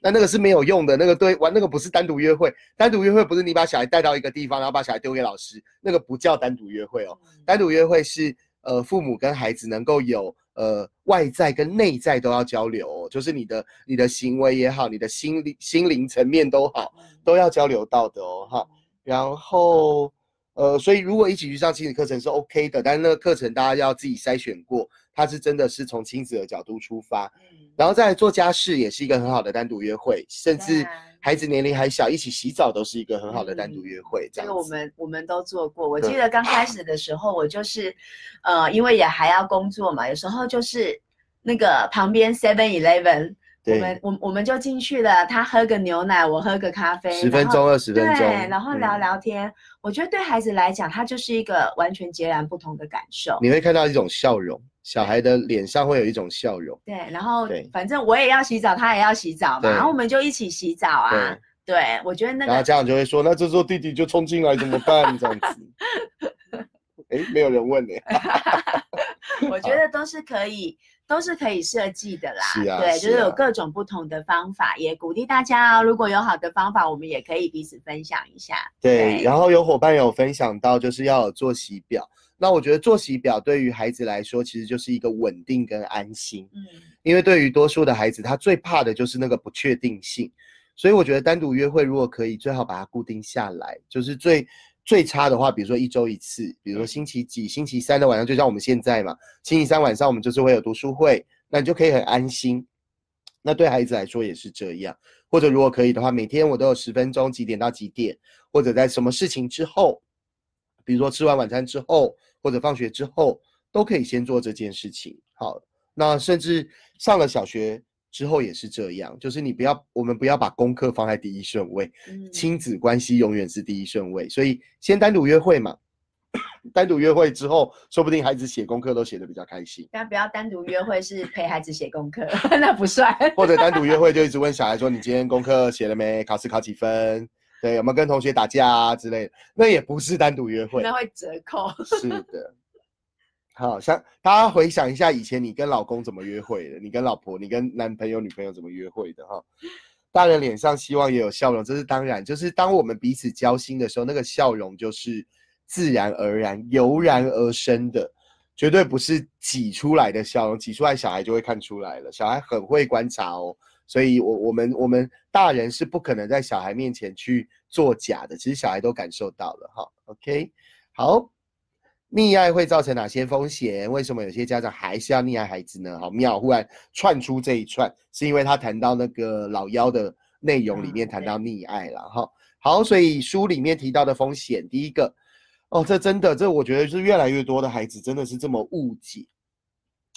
那个是没有用的，那个不是单独约会。单独约会不是你把小孩带到一个地方，然后把小孩丢给老师，那个不叫单独约会哦。单独约会是父母跟孩子能够有外在跟内在都要交流哦，就是你的行为也好，你的心灵层面都好，都要交流到的哦哈。然后所以如果一起去上亲子课程是 OK 的，但是那个课程大家要自己筛选过。他是真的是从亲子的角度出发，然后再来做家事也是一个很好的单独约会，甚至孩子年龄还小一起洗澡都是一个很好的单独约会。这个我们都做过，我记得刚开始的时候我就是因为也还要工作嘛，有时候就是那个旁边 7-Eleven 我们就进去了，他喝个牛奶，我喝个咖啡，10分钟、20分钟，对，然后聊聊天。我觉得对孩子来讲，他就是一个完全截然不同的感受。你会看到一种笑容，小孩的脸上会有一种笑容。对，然后反正我也要洗澡，他也要洗澡嘛，然后我们就一起洗澡啊。对，我觉得那个，然后家长就会说，那这时候弟弟就冲进来怎么办？这样子。哎，没有人问你。我觉得都是可以。都是可以设计的啦，是啊、对，是啊、就是有各种不同的方法，也鼓励大家、哦、如果有好的方法，我们也可以彼此分享一下。对，对然后有伙伴有分享到，就是要有作息表。那我觉得作息表对于孩子来说，其实就是一个稳定跟安心。嗯，因为对于多数的孩子，他最怕的就是那个不确定性，所以我觉得单独约会如果可以，最好把它固定下来，就是最差的话，比如说1周1次，比如说星期几、星期三的晚上，就像我们现在嘛，星期三晚上我们就是会有读书会，那你就可以很安心。那对孩子来说也是这样，或者如果可以的话，每天我都有10分钟，几点到几点，或者在什么事情之后，比如说吃完晚餐之后，或者放学之后，都可以先做这件事情。好，那甚至上了小学之后也是这样，就是我们不要把功课放在第一顺位，亲子关系永远是第一顺位，所以先单独约会嘛。单独约会之后，说不定孩子写功课都写得比较开心。但不要单独约会是陪孩子写功课，那不算。或者单独约会就一直问小孩说：“你今天功课写了没？考试考几分？对，有没有跟同学打架啊之类的？”那也不是单独约会，那会折扣。是的。好像大家回想一下以前你跟老公怎么约会的，你跟老婆、你跟男朋友、女朋友怎么约会的哈。大人脸上希望也有笑容，这是当然。就是当我们彼此交心的时候，那个笑容就是自然而然、油然而生的，绝对不是挤出来的笑容。挤出来小孩就会看出来了，小孩很会观察哦。所以我们大人是不可能在小孩面前去作假的，其实小孩都感受到了哈。OK， 好。溺爱会造成哪些风险？为什么有些家长还是要溺爱孩子呢？好妙，忽然串出这一串，是因为他谈到那个老幺的内容里面谈到溺爱啦哈。好，所以书里面提到的风险，第一个，哦，这我觉得是越来越多的孩子真的是这么误解，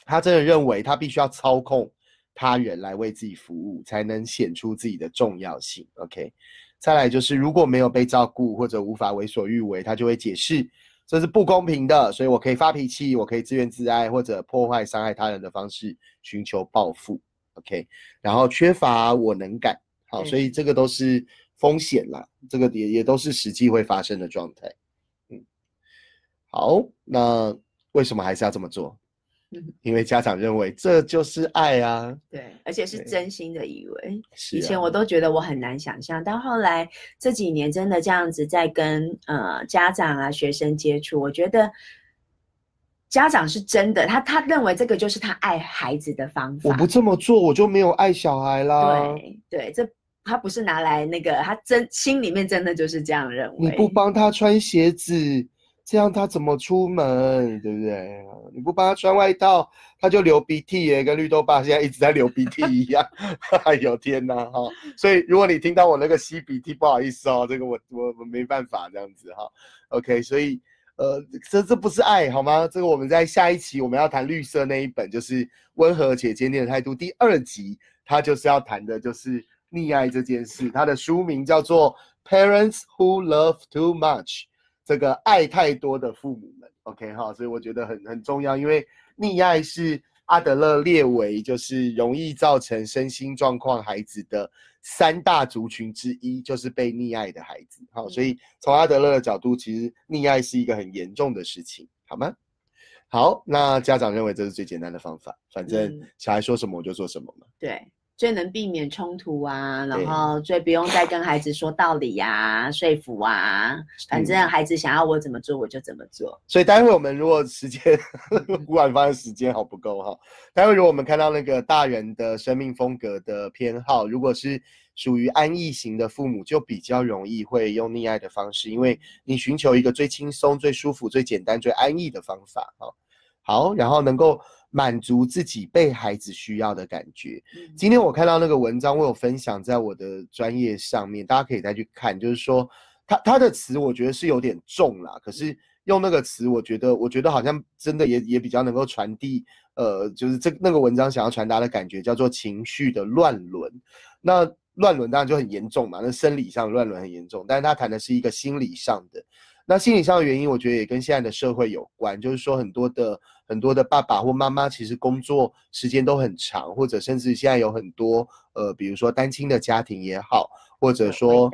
他真的认为他必须要操控他人来为自己服务，才能显出自己的重要性。OK， 再来就是如果没有被照顾或者无法为所欲为，他就会解释。这是不公平的，所以我可以发脾气，我可以自怨自艾，或者破坏伤害他人的方式寻求报复。OK， 然后缺乏我能感，好，所以这个都是风险啦，这个也都是实际会发生的状态。嗯，好，那为什么还是要这么做？因为家长认为这就是爱啊，对，而且是真心的以为。以前我都觉得我很难想象，但后来这几年真的这样子在跟家长啊、学生接触，我觉得家长是真的，他认为这个就是他爱孩子的方法。我不这么做，我就没有爱小孩啦。对对，这他不是拿来那个，他心里面真的就是这样认为。你不帮他穿鞋子。这样他怎么出门，对不对？你不帮他穿外套，他就流鼻涕耶，跟绿豆爸现在一直在流鼻涕一样。哎呦天哪哈、哦！所以如果你听到我那个吸鼻涕，不好意思哦，这个我没办法这样子哈、哦。OK， 所以这不是爱好吗？这个我们在下一期我们要谈绿色那一本，就是温和且坚定的态度第2集，他就是要谈的就是溺爱这件事。他的书名叫做《Parents Who Love Too Much》。这个爱太多的父母们 ，OK 哈，所以我觉得很重要，因为溺爱是阿德勒列为就是容易造成身心状况孩子的3大族群之一，就是被溺爱的孩子。好，所以从阿德勒的角度，其实溺爱是一个很严重的事情，好吗？好，那家长认为这是最简单的方法，反正小孩说什么我就做什么嘛。对。最能避免冲突啊，然后最不用再跟孩子说道理啊、说服啊，反正孩子想要我怎么做我就怎么做。所以待会我们如果时间忽然发现时间好不够哈，待会如果我们看到那个大人的生命风格的偏好，如果是属于安逸型的父母，就比较容易会用溺爱的方式，因为你寻求一个最轻松、最舒服、最简单、最安逸的方法哈。好，然后能够满足自己被孩子需要的感觉。今天我看到那个文章，我有分享在我的专业上面，大家可以再去看。就是说，他的词我觉得是有点重啦，可是用那个词，我觉得好像真的也比较能够传递，就是那个文章想要传达的感觉，叫做情绪的乱伦。那乱伦当然就很严重嘛，那生理上乱伦很严重，但是他谈的是一个心理上的。那心理上的原因，我觉得也跟现在的社会有关，就是说很多的爸爸或妈妈其实工作时间都很长，或者甚至现在有很多比如说单亲的家庭也好，或者说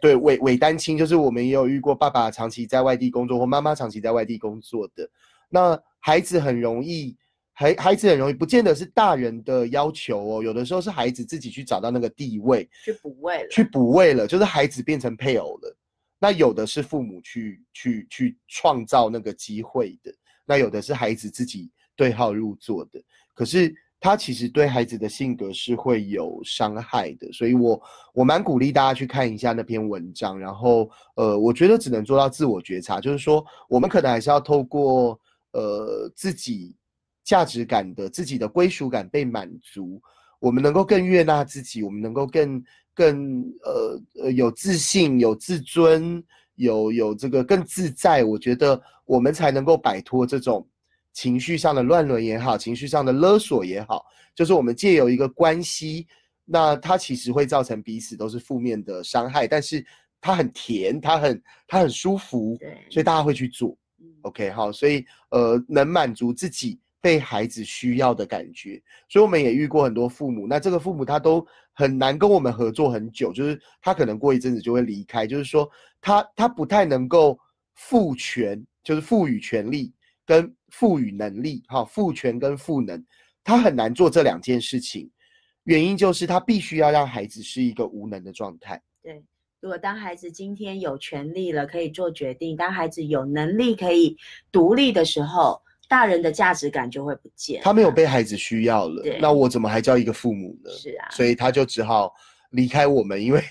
对伪单亲，就是我们也有遇过爸爸长期在外地工作或妈妈长期在外地工作的。那孩子很容易，不见得是大人的要求哦，有的时候是孩子自己去找到那个地位，去补位了，就是孩子变成配偶了。那有的是父母去创造那个机会的，那有的是孩子自己对号入座的，可是他其实对孩子的性格是会有伤害的，所以我蛮鼓励大家去看一下那篇文章，然后我觉得只能做到自我觉察，就是说我们可能还是要透过自己价值感的自己的归属感被满足，我们能够更悦纳自己，我们能够更有自信、有自尊、有这个更自在，我觉得我们才能够摆脱这种情绪上的乱伦也好，情绪上的勒索也好，就是我们藉由一个关系，那它其实会造成彼此都是负面的伤害，但是它很甜，它很舒服，所以大家会去做。OK， 好，所以能满足自己被孩子需要的感觉，所以我们也遇过很多父母，那这个父母他都很难跟我们合作很久，就是他可能过一阵子就会离开，就是说他不太能够赋权，就是赋予权利跟赋予能力，赋权跟赋能，他很难做这两件事情，原因就是他必须要让孩子是一个无能的状态。对，如果当孩子今天有权利了，可以做决定，当孩子有能力可以独立的时候，大人的价值感就会不见，他没有被孩子需要了，那我怎么还叫一个父母呢？是啊，所以他就只好离开我们，因为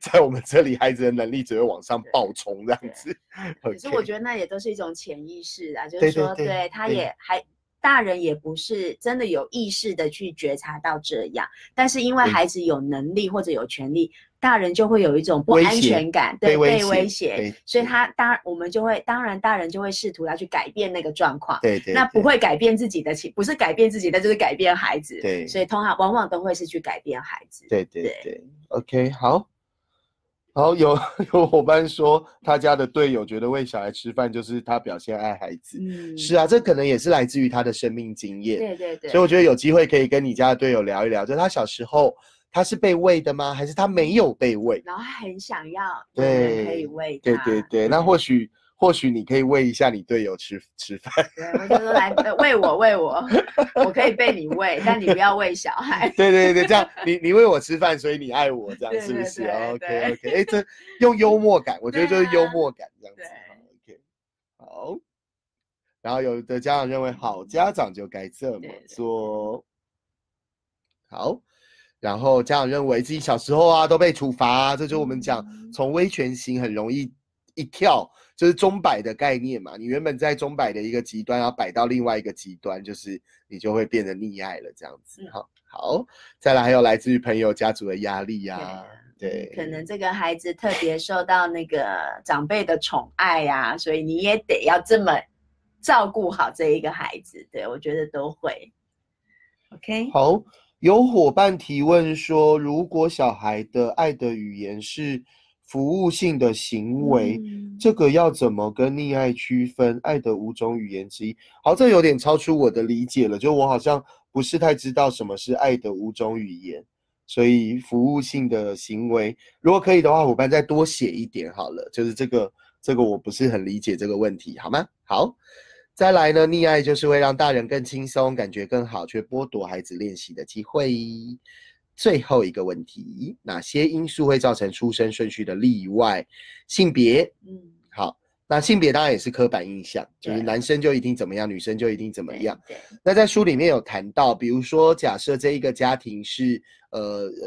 在我们这里孩子的能力只会往上暴冲这样子。可是我觉得那也都是一种潜意识啊，就是说 对，他也还大人也不是真的有意识的去觉察到这样，但是因为孩子有能力或者有权利，大人就会有一种不安全感，对，被威胁，所以大人就会试图要去改变那个状况，对，那不会改变自己的，不是改变自己的就是改变孩子，对，所以通常往往都会是去改变孩子，对 OK。 好，有伙伴说他家的队友觉得喂小孩吃饭就是他表现爱孩子，是啊，这可能也是来自于他的生命经验，对，所以我觉得有机会可以跟你家的队友聊一聊，就是他小时候他是被喂的吗？还是他没有被喂？然后很想要，对，可以喂他，对，那或许你可以喂一下你队友吃饭，对，我就说来喂我，我可以被你喂，但你不要喂小孩。对，这样你喂我吃饭，所以你爱我，这样是不是 ？OK， 这用幽默感，我觉得就是幽默感这样子。OK， 好。然后有的家长认为好家长就该这么做，好。然后家长认为自己小时候啊都被处罚啊，这就是我们讲从威权型很容易一跳，就是钟摆的概念嘛，你原本在钟摆的一个极端，然后摆到另外一个极端，就是你就会变得溺爱了这样子。好，再来还有来自于朋友家族的压力啊，对，可能这个孩子特别受到那个长辈的宠爱啊，所以你也得要这么照顾好这一个孩子，对，我觉得都会 OK。 好，有伙伴提问说，如果小孩的爱的语言是服务性的行为，这个要怎么跟溺爱区分？爱的五种语言之一。好，这有点超出我的理解了，就我好像不是太知道什么是爱的五种语言，所以服务性的行为，如果可以的话，伙伴再多写一点好了，就是这个我不是很理解这个问题，好吗？好。再来呢，溺爱就是会让大人更轻松，感觉更好，却剥夺孩子练习的机会。最后一个问题，哪些因素会造成出生顺序的例外？性别，好，那性别当然也是刻板印象，就是男生就一定怎么样，女生就一定怎么样。那在书里面有谈到，比如说假设这一个家庭是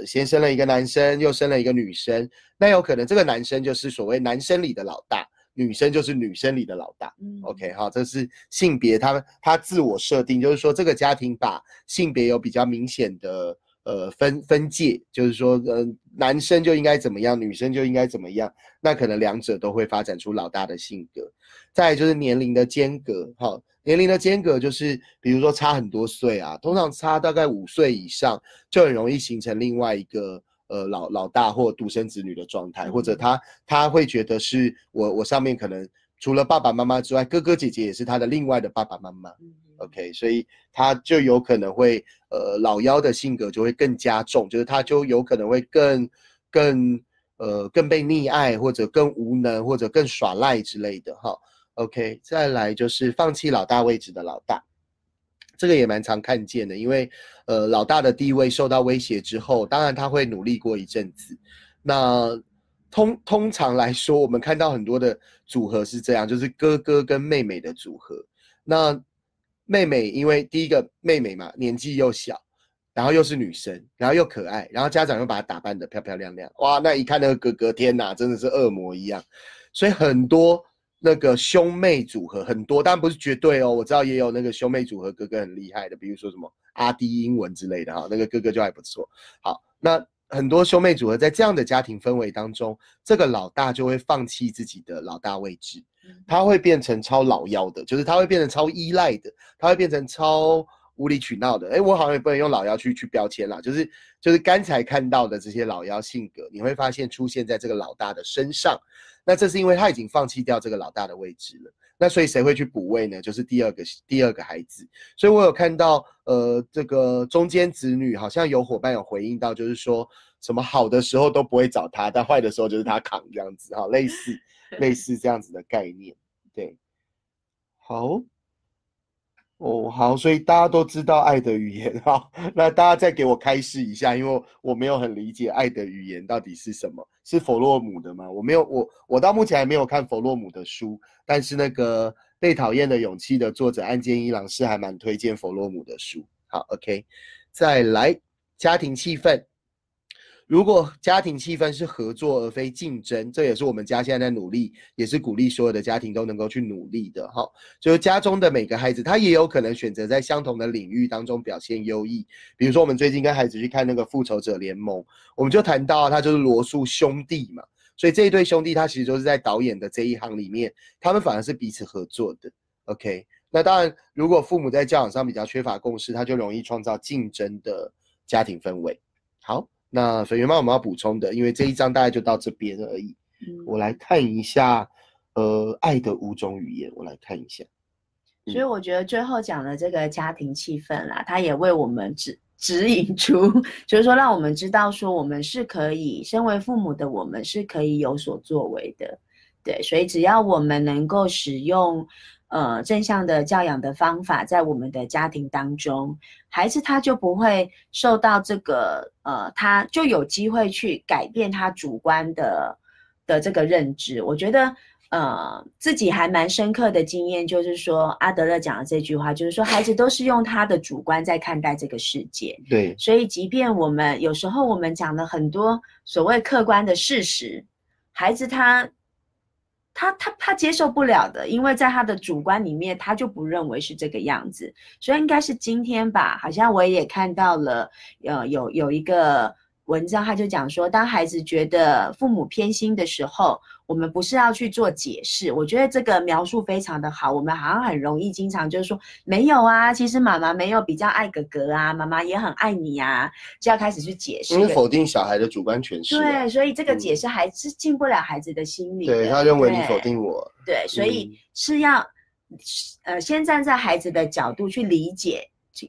先生了一个男生，又生了一个女生，那有可能这个男生就是所谓男生里的老大，女生就是女生里的老大。OK， 好，这是性别，他自我设定，就是说这个家庭把性别有比较明显的分界，就是说男生就应该怎么样，女生就应该怎么样，那可能两者都会发展出老大的性格。再来就是年龄的间隔，好，年龄的间隔就是比如说差很多岁啊，通常差大概5岁以上就很容易形成另外一个老大或独生子女的状态，或者他会觉得是我上面可能除了爸爸妈妈之外，哥哥姐姐也是他的另外的爸爸妈妈。OK， 所以他就有可能会老幺的性格就会更加重，就是他就有可能会更被溺爱，或者更无能，或者更耍赖之类的哈。OK， 再来就是放弃老大位置的老大，这个也蛮常看见的，因为老大的地位受到威胁之后，当然他会努力过一阵子，那通常来说，我们看到很多的组合是这样，就是哥哥跟妹妹的组合。那妹妹因为第一个妹妹嘛，年纪又小，然后又是女生，然后又可爱，然后家长又把她打扮得漂漂亮亮，哇，那一看那个哥哥，天哪，真的是恶魔一样。所以很多那个兄妹组合很多，当然不是绝对哦，我知道也有那个兄妹组合哥哥很厉害的，比如说什么阿滴英文之类的哈，那个哥哥就还不错。好，那很多兄妹组合在这样的家庭氛围当中，这个老大就会放弃自己的老大位置，他会变成超老幺的，就是他会变成超依赖的，他会变成超无理取闹的。我好像也不能用老幺去标签啦，就是刚才看到的这些老幺性格，你会发现出现在这个老大的身上。那这是因为他已经放弃掉这个老大的位置了。那所以谁会去补位呢？就是第二个孩子。所以我有看到这个中间子女好像有伙伴有回应到，就是说什么好的时候都不会找他，但坏的时候就是他扛这样子，好，类似这样子的概念。对，好哦，好，所以大家都知道爱的语言哈。那大家再给我开示一下，因为我没有很理解爱的语言到底是什么，是佛洛姆的吗？我到目前还没有看佛洛姆的书，但是那个《被讨厌的勇气》的作者岸见一郎是还蛮推荐佛洛姆的书。好 ，OK， 再来家庭气氛。如果家庭气氛是合作而非竞争，这也是我们家现在在努力，也是鼓励所有的家庭都能够去努力的哈。就是家中的每个孩子，他也有可能选择在相同的领域当中表现优异。比如说，我们最近跟孩子去看那个《复仇者联盟》，我们就谈到他就是罗素兄弟嘛，所以这一对兄弟他其实就是在导演的这一行里面，他们反而是彼此合作的。OK， 那当然，如果父母在教养上比较缺乏共识，他就容易创造竞争的家庭氛围。好。那粉圆妈有没有要补充的？因为这一章大概就到这边而已。我来看一下，爱的5种语言，我来看一下。所以我觉得最后讲的这个家庭气氛啦，它也为我们指引出，就是说让我们知道说我们是可以，身为父母的我们是可以有所作为的。对，所以只要我们能够使用正向的教养的方法在我们的家庭当中，孩子他就不会受到这个他就有机会去改变他主观的这个认知。我觉得自己还蛮深刻的经验就是说，阿德勒讲的这句话就是说，孩子都是用他的主观在看待这个世界。对，所以即便我们有时候我们讲了很多所谓客观的事实，孩子他接受不了的，因为在他的主观里面他就不认为是这个样子。所以应该是今天吧，好像我也看到了有一个文章，他就讲说，当孩子觉得父母偏心的时候，我们不是要去做解释。我觉得这个描述非常的好，我们好像很容易经常就是说，没有啊，其实妈妈没有比较爱哥哥啊，妈妈也很爱你啊，就要开始去解释。因为否定小孩的主观诠释、啊、对，所以这个解释还是进不了孩子的心理的。对，他认为你否定我。 对，所以是要先站在孩子的角度去理解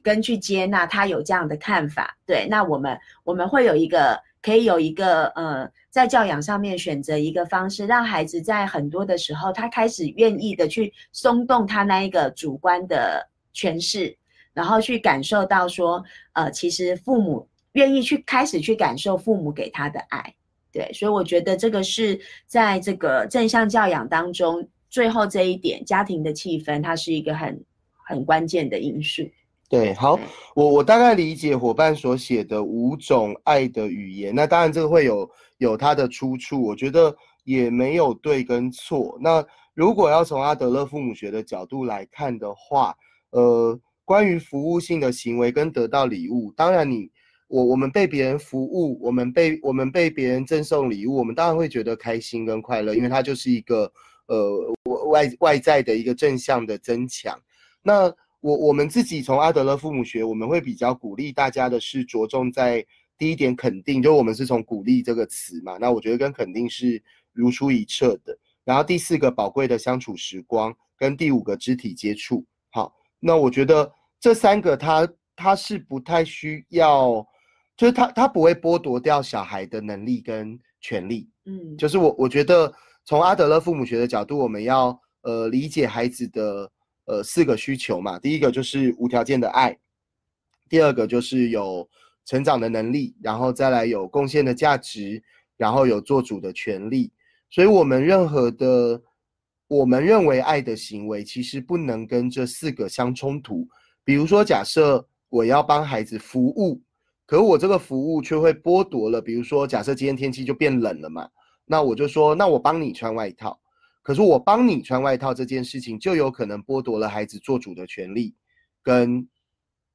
跟去接纳他有这样的看法。对，那我们会有一个可以有一个在教养上面选择一个方式，让孩子在很多的时候他开始愿意的去松动他那一个主观的诠释，然后去感受到说其实父母愿意去开始去感受父母给他的爱。对，所以我觉得这个是在这个正向教养当中最后这一点，家庭的气氛它是一个很关键的因素。对，好，我大概理解伙伴所写的5种爱的语言。那当然这个会有它的出处，我觉得也没有对跟错。那如果要从阿德勒父母学的角度来看的话，关于服务性的行为跟得到礼物，当然你我们被别人服务，我们被别人赠送礼物，我们当然会觉得开心跟快乐，因为它就是一个外在的一个正向的增强。那我们自己从阿德勒父母学，我们会比较鼓励大家的是着重在第一点肯定，就是我们是从鼓励这个词嘛，那我觉得跟肯定是如出一辙的。然后第四个宝贵的相处时光，跟第五个肢体接触。好，那我觉得这三个它是不太需要，就是它不会剥夺掉小孩的能力跟权利。嗯，就是我觉得从阿德勒父母学的角度，我们要理解孩子的四个需求嘛。第一个就是无条件的爱，第二个就是有成长的能力，然后再来有贡献的价值，然后有做主的权利。所以我们任何的我们认为爱的行为，其实不能跟这四个相冲突。比如说假设我要帮孩子服务，可我这个服务却会剥夺了，比如说假设今天天气就变冷了嘛，那我就说那我帮你穿外套，可是我帮你穿外套这件事情就有可能剥夺了孩子做主的权利跟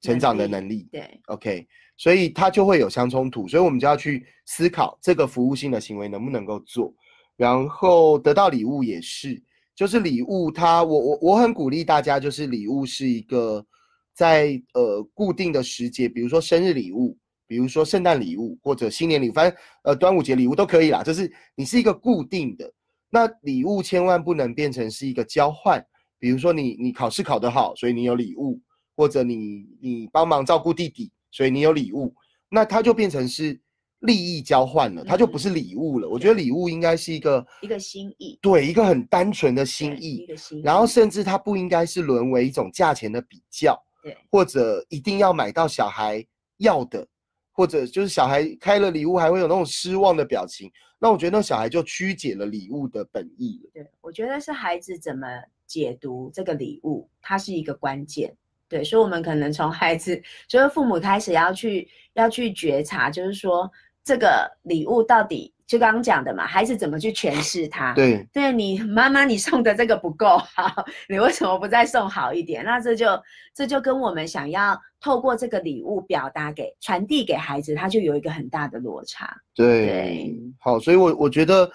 成长的能力。对 OK， 所以它就会有相冲突，所以我们就要去思考这个服务性的行为能不能够做。然后得到礼物也是，就是礼物它我很鼓励大家，就是礼物是一个在固定的时节，比如说生日礼物，比如说圣诞礼物，或者新年礼物，反正端午节礼物都可以啦，就是你是一个固定的。那礼物千万不能变成是一个交换，比如说你考试考得好，所以你有礼物，或者你帮忙照顾弟弟，所以你有礼物，那它就变成是利益交换了，它就不是礼物了。我觉得礼物应该是一个心意，对，一个很单纯的心意，然后甚至它不应该是沦为一种价钱的比较，或者一定要买到小孩要的，或者就是小孩开了礼物还会有那种失望的表情，那我觉得那小孩就曲解了礼物的本意了。对，我觉得是孩子怎么解读这个礼物，它是一个关键。对，所以我们可能从孩子，就是父母开始要去觉察，就是说这个礼物到底，就刚刚讲的嘛，孩子怎么去诠释它？对，对你妈妈，你送的这个不够好，你为什么不再送好一点？那这就跟我们想要透过这个礼物表达给传递给孩子，它就有一个很大的落差。对，对好，所以我觉得，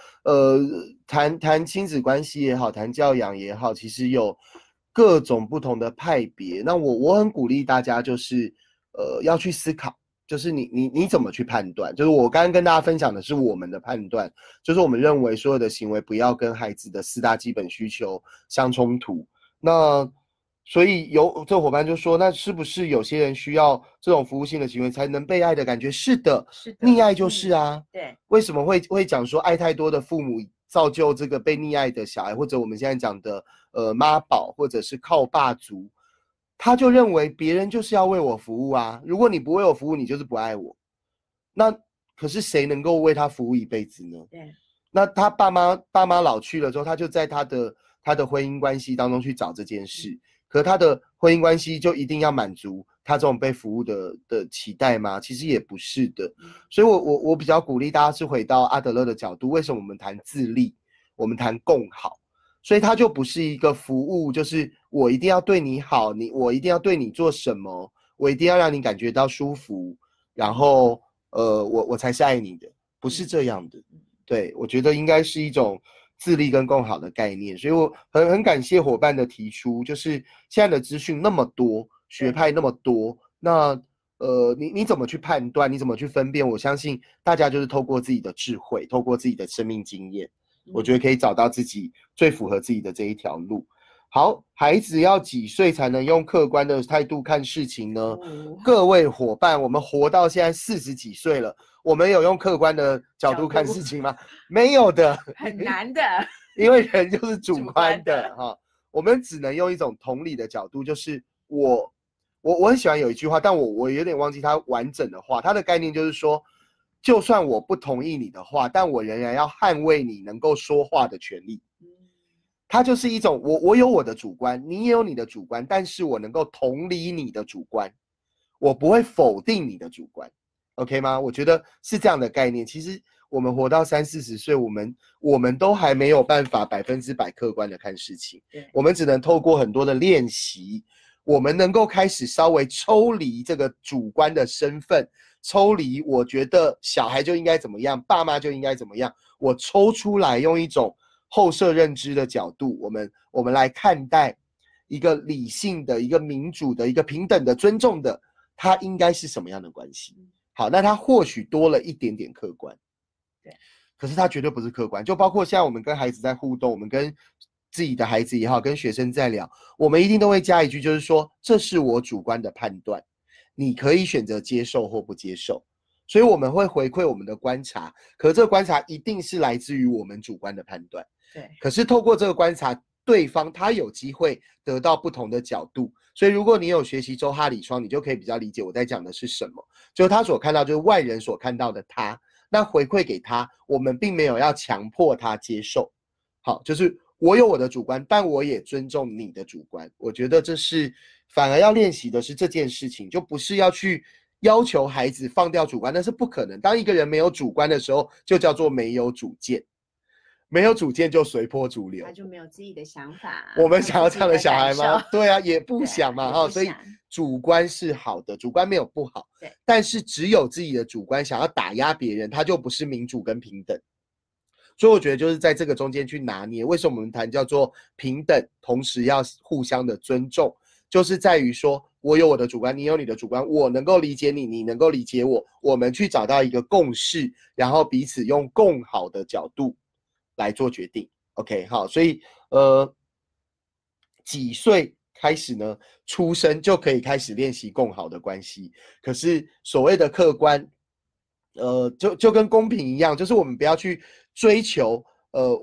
谈亲子关系也好，谈教养也好，其实有各种不同的派别。那我很鼓励大家，就是要去思考。就是你怎么去判断？就是我刚刚跟大家分享的是我们的判断，就是我们认为所有的行为不要跟孩子的四大基本需求相冲突。那所以有这伙伴就说，那是不是有些人需要这种服务性的行为才能被爱的感觉？是的，是的，溺爱就是啊。对，为什么会讲说爱太多的父母造就这个被溺爱的小孩，或者我们现在讲的妈宝或者是靠爸族？他就认为别人就是要为我服务啊，如果你不为我服务，你就是不爱我。那可是谁能够为他服务一辈子呢？对。那他爸妈老去了之后，他就在他的婚姻关系当中去找这件事。可他的婚姻关系就一定要满足他这种被服务的期待吗？其实也不是的。所以我比较鼓励大家是回到阿德勒的角度，为什么我们谈自立，我们谈共好？所以它就不是一个服务，就是我一定要对你好，我一定要对你做什么，我一定要让你感觉到舒服，然后我才是爱你的，不是这样的。对，我觉得应该是一种自立跟共好的概念。所以我很感谢伙伴的提出，就是现在的资讯那么多，学派那么多，那你怎么去判断，你怎么去分辨？我相信大家就是透过自己的智慧，透过自己的生命经验，我觉得可以找到自己最符合自己的这一条路。好，孩子要几岁才能用客观的态度看事情呢？各位伙伴，我们活到现在40几岁了，我们有用客观的角度看事情吗？没有的，很难的，因为人就是主观的哈。我们只能用一种同理的角度，就是我很喜欢有一句话，但我有点忘记它完整的话，它的概念就是说，就算我不同意你的话，但我仍然要捍卫你能够说话的权利。它就是一种我有我的主观，你也有你的主观，但是我能够同理你的主观，我不会否定你的主观 ，OK 吗？我觉得是这样的概念。其实我们活到30、40岁，我们都还没有办法100%客观的看事情，我们只能透过很多的练习，我们能够开始稍微抽离这个主观的身份，抽离我觉得小孩就应该怎么样，爸妈就应该怎么样，我抽出来，用一种后设认知的角度，我们来看待一个理性的、一个民主的、一个平等的、尊重的，它应该是什么样的关系？好，那它或许多了一点点客观，对，可是它绝对不是客观。就包括现在我们跟孩子在互动，我们跟自己的孩子也好，跟学生在聊，我们一定都会加一句，就是说，这是我主观的判断，你可以选择接受或不接受。所以我们会回馈我们的观察，可这个观察一定是来自于我们主观的判断。对，可是透过这个观察，对方他有机会得到不同的角度。所以如果你有学习周哈里窗，你就可以比较理解我在讲的是什么，就是他所看到，就是外人所看到的他，那回馈给他，我们并没有要强迫他接受。好，就是我有我的主观，但我也尊重你的主观。我觉得这是反而要练习的是这件事情，就不是要去要求孩子放掉主观，那是不可能。当一个人没有主观的时候，就叫做没有主见，没有主见就随波逐流，他就没有自己的想法。我们想要这样的小孩吗？对啊，也不想嘛。哈，所以主观是好的，主观没有不好。对，但是只有自己的主观想要打压别人，他就不是民主跟平等。所以我觉得就是在这个中间去拿捏。为什么我们谈叫做平等，同时要互相的尊重，就是在于说我有我的主观，你有你的主观，我能够理解你，你能够理解我，我们去找到一个共识，然后彼此用更好的角度来做决定。 OK， 好，所以几岁开始呢？出生就可以开始练习更好的关系。可是所谓的客观，就跟公平一样，就是我们不要去追求，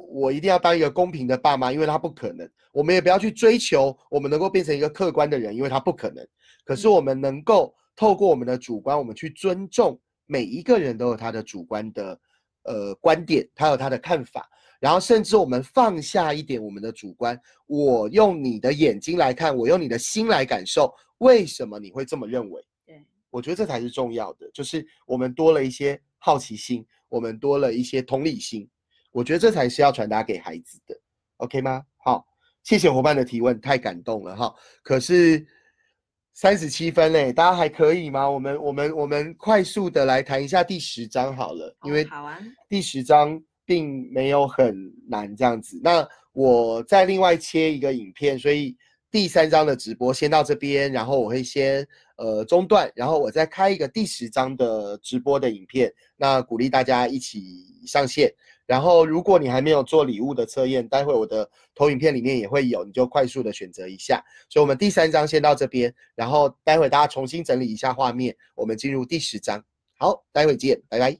我一定要当一个公平的爸妈，因为他不可能。我们也不要去追求我们能够变成一个客观的人，因为他不可能。可是我们能够透过我们的主观，我们去尊重每一个人都有他的主观的观点，他有他的看法，然后甚至我们放下一点我们的主观，我用你的眼睛来看，我用你的心来感受，为什么你会这么认为？对，我觉得这才是重要的，就是我们多了一些好奇心，我们多了一些同理心，我觉得这才是要传达给孩子的 ，OK 吗？好，谢谢伙伴的提问，太感动了哈。可是37分嘞，大家还可以吗？我们快速的来谈一下第10章好了，因为第10章并没有很难这样子。那我再另外切一个影片，所以第3章的直播先到这边，然后我会先中断，然后我再开一个第10章的直播的影片，那鼓励大家一起上线。然后如果你还没有做礼物的测验，待会我的投影片里面也会有，你就快速的选择一下。所以我们第3章先到这边，然后待会大家重新整理一下画面，我们进入第10章。好，待会见，拜拜。